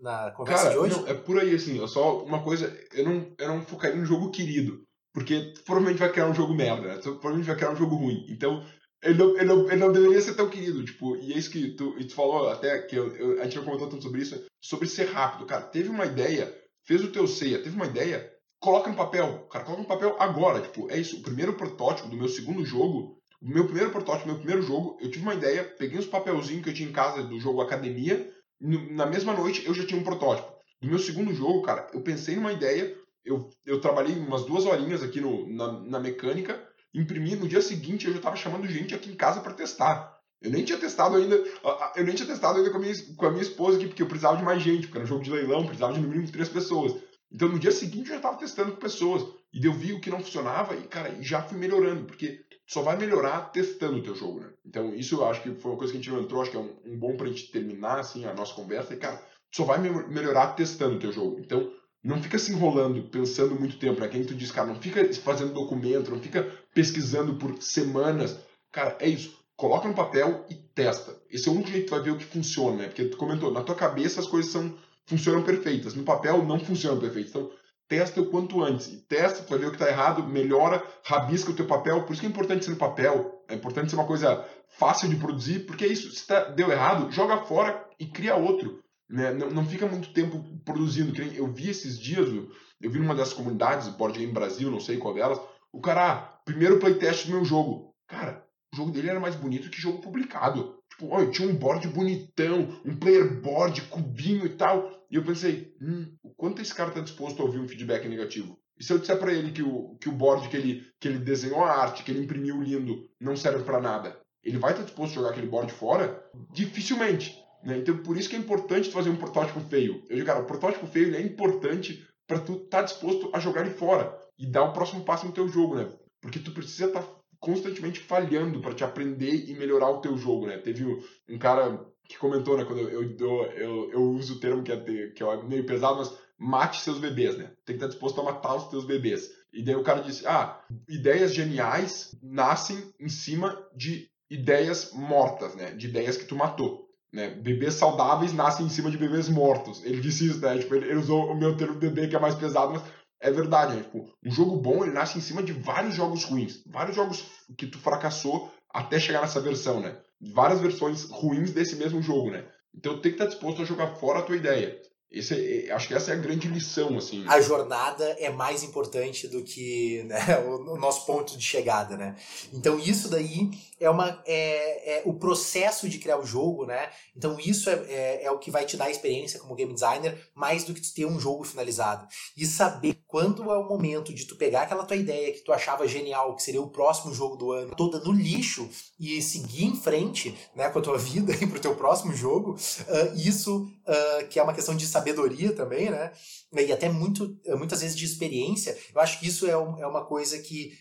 na conversa de hoje? Não, é por aí, assim, só uma coisa, eu não focaria no jogo querido, porque provavelmente vai criar um jogo merda, né? Provavelmente vai criar um jogo ruim. Então, ele não deveria ser tão querido, tipo, e é isso que tu falou até, que a gente não comentou tanto sobre isso, sobre ser rápido. Cara, teve uma ideia... Fez o teu CEIA, teve uma ideia, coloca no papel. Cara, coloca no papel agora. Tipo, é isso. O primeiro protótipo do meu segundo jogo, o meu primeiro protótipo do meu primeiro jogo, eu tive uma ideia, peguei uns papelzinhos que eu tinha em casa do jogo Academia, na mesma noite eu já tinha um protótipo. No meu segundo jogo, cara, eu pensei numa ideia, eu trabalhei umas 2 horinhas aqui na mecânica, imprimi, no dia seguinte eu já tava chamando gente aqui em casa pra testar. Eu nem tinha testado ainda com a minha esposa aqui, porque eu precisava de mais gente, porque era um jogo de leilão, precisava de no mínimo 3 pessoas. Então no dia seguinte eu já tava testando com pessoas, e eu vi o que não funcionava e, cara, já fui melhorando, porque só vai melhorar testando o teu jogo, né? Então isso eu acho que foi uma coisa que a gente não entrou, acho que é um bom pra gente terminar, assim, a nossa conversa, e, cara, só vai melhorar testando o teu jogo. Então não fica se enrolando, pensando muito tempo, né? Quem tu diz, cara, não fica fazendo documento, não fica pesquisando por semanas. Cara, é isso. Coloca no papel e testa. Esse é o único jeito que tu vai ver o que funciona, né? Porque tu comentou, na tua cabeça as coisas funcionam perfeitas. No papel não funcionam perfeitas. Então, testa o quanto antes. E testa, tu vai ver o que tá errado, melhora, rabisca o teu papel. Por isso que é importante ser no papel. É importante ser uma coisa fácil de produzir, porque é isso. Se deu errado, joga fora e cria outro. Né? Não fica muito tempo produzindo. Eu vi esses dias, eu vi numa dessas comunidades, Board Game Brasil, não sei qual delas, o cara, primeiro playtest do meu jogo. Cara, o jogo dele era mais bonito que jogo publicado. Tipo, ó, eu tinha um board bonitão, um player board, cubinho e tal. E eu pensei, o quanto esse cara tá disposto a ouvir um feedback negativo? E se eu disser pra ele que o board que ele desenhou a arte, que ele imprimiu lindo, não serve pra nada? Ele vai estar disposto a jogar aquele board fora? Dificilmente. Né? Então, por isso que é importante tu fazer um protótipo feio. Eu digo, cara, o protótipo feio ele é importante pra tu tá disposto a jogar ele fora. E dar o próximo passo no teu jogo, né? Porque tu precisa estar constantemente falhando para te aprender e melhorar o teu jogo, né? Teve um cara que comentou, né? Quando eu uso o termo que é meio pesado, mas mate seus bebês, né? Tem que estar disposto a matar os teus bebês. E daí o cara disse, ideias geniais nascem em cima de ideias mortas, né? De ideias que tu matou, né? Bebês saudáveis nascem em cima de bebês mortos. Ele disse isso, né? Tipo, ele usou o meu termo bebê, que é mais pesado, mas é verdade, né? Tipo, um jogo bom, ele nasce em cima de vários jogos ruins. Vários jogos que tu fracassou até chegar nessa versão, né? Várias versões ruins desse mesmo jogo, né? Então tem que estar disposto a jogar fora a tua ideia. Acho que essa é a grande lição, assim. A jornada é mais importante do que, né, o nosso ponto de chegada, né? Então isso daí é o processo de criar o jogo, né? Então isso é o que vai te dar a experiência como game designer, mais do que ter um jogo finalizado. E saber quando é o momento de tu pegar aquela tua ideia que tu achava genial, que seria o próximo jogo do ano, toda no lixo, e seguir em frente, né, com a tua vida e pro teu próximo jogo, isso que é uma questão de sabedoria também, né? E até muitas vezes de experiência. Eu acho que isso é uma coisa que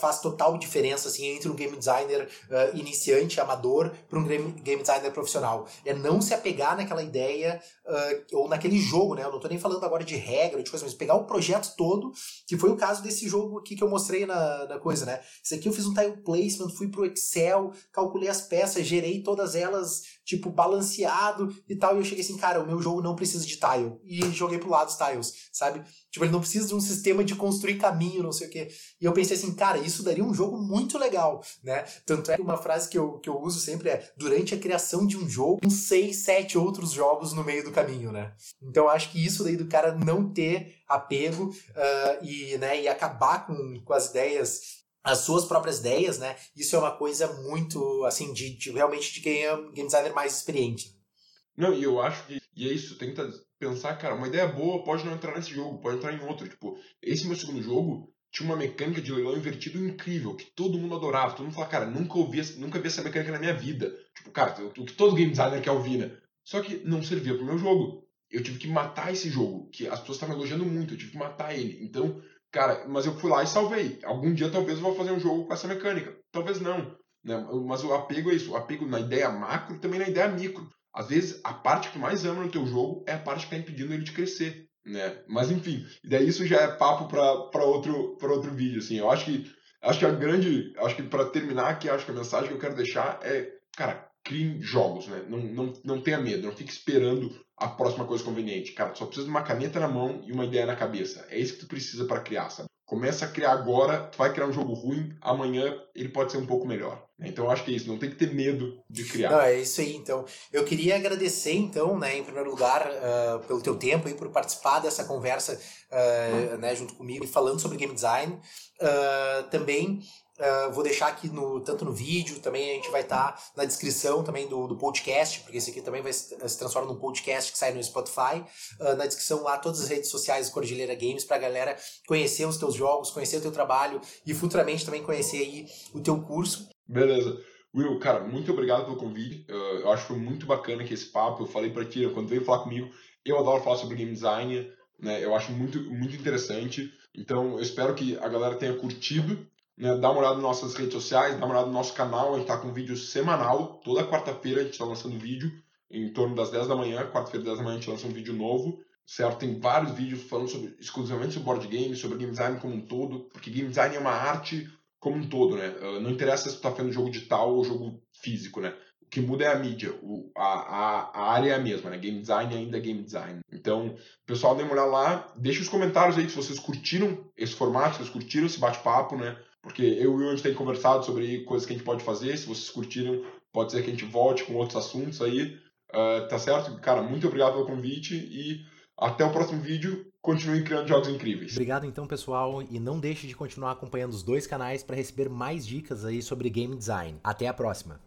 faz total diferença, assim, entre um game designer iniciante, amador, para um game designer profissional. É não se apegar naquela ideia ou naquele jogo, né? Eu não tô nem falando agora de regra, de coisa, mas pegar o projeto todo, que foi o caso desse jogo aqui que eu mostrei na coisa, né? Isso aqui eu fiz um tile placement, fui pro Excel, calculei as peças, gerei todas elas, tipo, balanceado e tal, e eu cheguei assim, cara, o meu jogo não precisa de tile. E joguei pro lado os tiles, sabe? Tipo, ele não precisa de um sistema de construir caminho, não sei o quê. E eu pensei assim, cara, isso daria um jogo muito legal, né? Tanto é que uma frase que eu uso sempre é, durante a criação de um jogo, uns 6, 7 outros jogos no meio do caminho, né? Então acho que isso daí do cara não ter apego e acabar com as ideias, as suas próprias ideias, né? Isso é uma coisa muito, assim, de quem é um game designer mais experiente. Não, e eu acho que... E é isso, tem que pensar, cara, uma ideia boa pode não entrar nesse jogo, pode entrar em outro. Tipo, esse meu segundo jogo tinha uma mecânica de leilão invertido incrível, que todo mundo adorava. Todo mundo falava, cara, nunca vi essa mecânica na minha vida. Tipo, cara, o que todo game designer quer ouvir, né? Só que não servia pro meu jogo. Eu tive que matar esse jogo, que as pessoas estavam elogiando muito, eu tive que matar ele. Então, cara, mas eu fui lá e salvei. Algum dia talvez eu vou fazer um jogo com essa mecânica. Talvez não, né? Mas o apego é isso, o apego na ideia macro e também na ideia micro. Às vezes, a parte que mais ama no teu jogo é a parte que tá impedindo ele de crescer, né? Mas, enfim, daí isso já é papo para outro vídeo, assim. Eu acho que para terminar aqui, acho que a mensagem que eu quero deixar é, cara, criem jogos, né? Não tenha medo, não fique esperando a próxima coisa conveniente. Cara, tu só precisa de uma caneta na mão e uma ideia na cabeça. É isso que tu precisa para criar, sabe? Começa a criar agora, tu vai criar um jogo ruim, amanhã ele pode ser um pouco melhor. Então acho que é isso, não tem que ter medo de criar. Não, é isso aí, então. Eu queria agradecer, então, né, em primeiro lugar, pelo teu tempo e por participar dessa conversa, né, junto comigo e falando sobre game design. Também Vou deixar aqui tanto no vídeo, também a gente vai estar na descrição também do podcast, porque esse aqui também vai se transforma num podcast que sai no Spotify. Na descrição lá, todas as redes sociais do Cordillera Games, pra galera conhecer os teus jogos, conhecer o teu trabalho e futuramente também conhecer aí o teu curso. Beleza. Will, cara, muito obrigado pelo convite. Eu acho que foi muito bacana que esse papo, eu falei pra ti, quando veio falar comigo, eu adoro falar sobre game design, né? Eu acho muito, muito interessante. Então, eu espero que a galera tenha curtido. Né, dá uma olhada nas nossas redes sociais, dá uma olhada no nosso canal, a gente está com vídeo semanal, toda quarta-feira a gente está lançando vídeo, em torno das 10 da manhã, quarta-feira 10 da manhã a gente lança um vídeo novo, certo? Tem vários vídeos falando exclusivamente sobre board game, sobre game design como um todo, porque game design é uma arte como um todo, né? Não interessa se tu tá fazendo jogo digital ou jogo físico, né? O que muda é a mídia, a área é a mesma, né? Game design ainda é game design. Então, pessoal, dê uma olhada lá, deixa os comentários aí se vocês curtiram esse formato, se vocês curtiram esse bate-papo, né? Porque eu e o Will, a gente tem conversado sobre coisas que a gente pode fazer. Se vocês curtirem, pode ser que a gente volte com outros assuntos aí. Tá certo? Cara, muito obrigado pelo convite e até o próximo vídeo. Continuem criando jogos incríveis. Obrigado então, pessoal. E não deixe de continuar acompanhando os dois canais para receber mais dicas aí sobre game design. Até a próxima!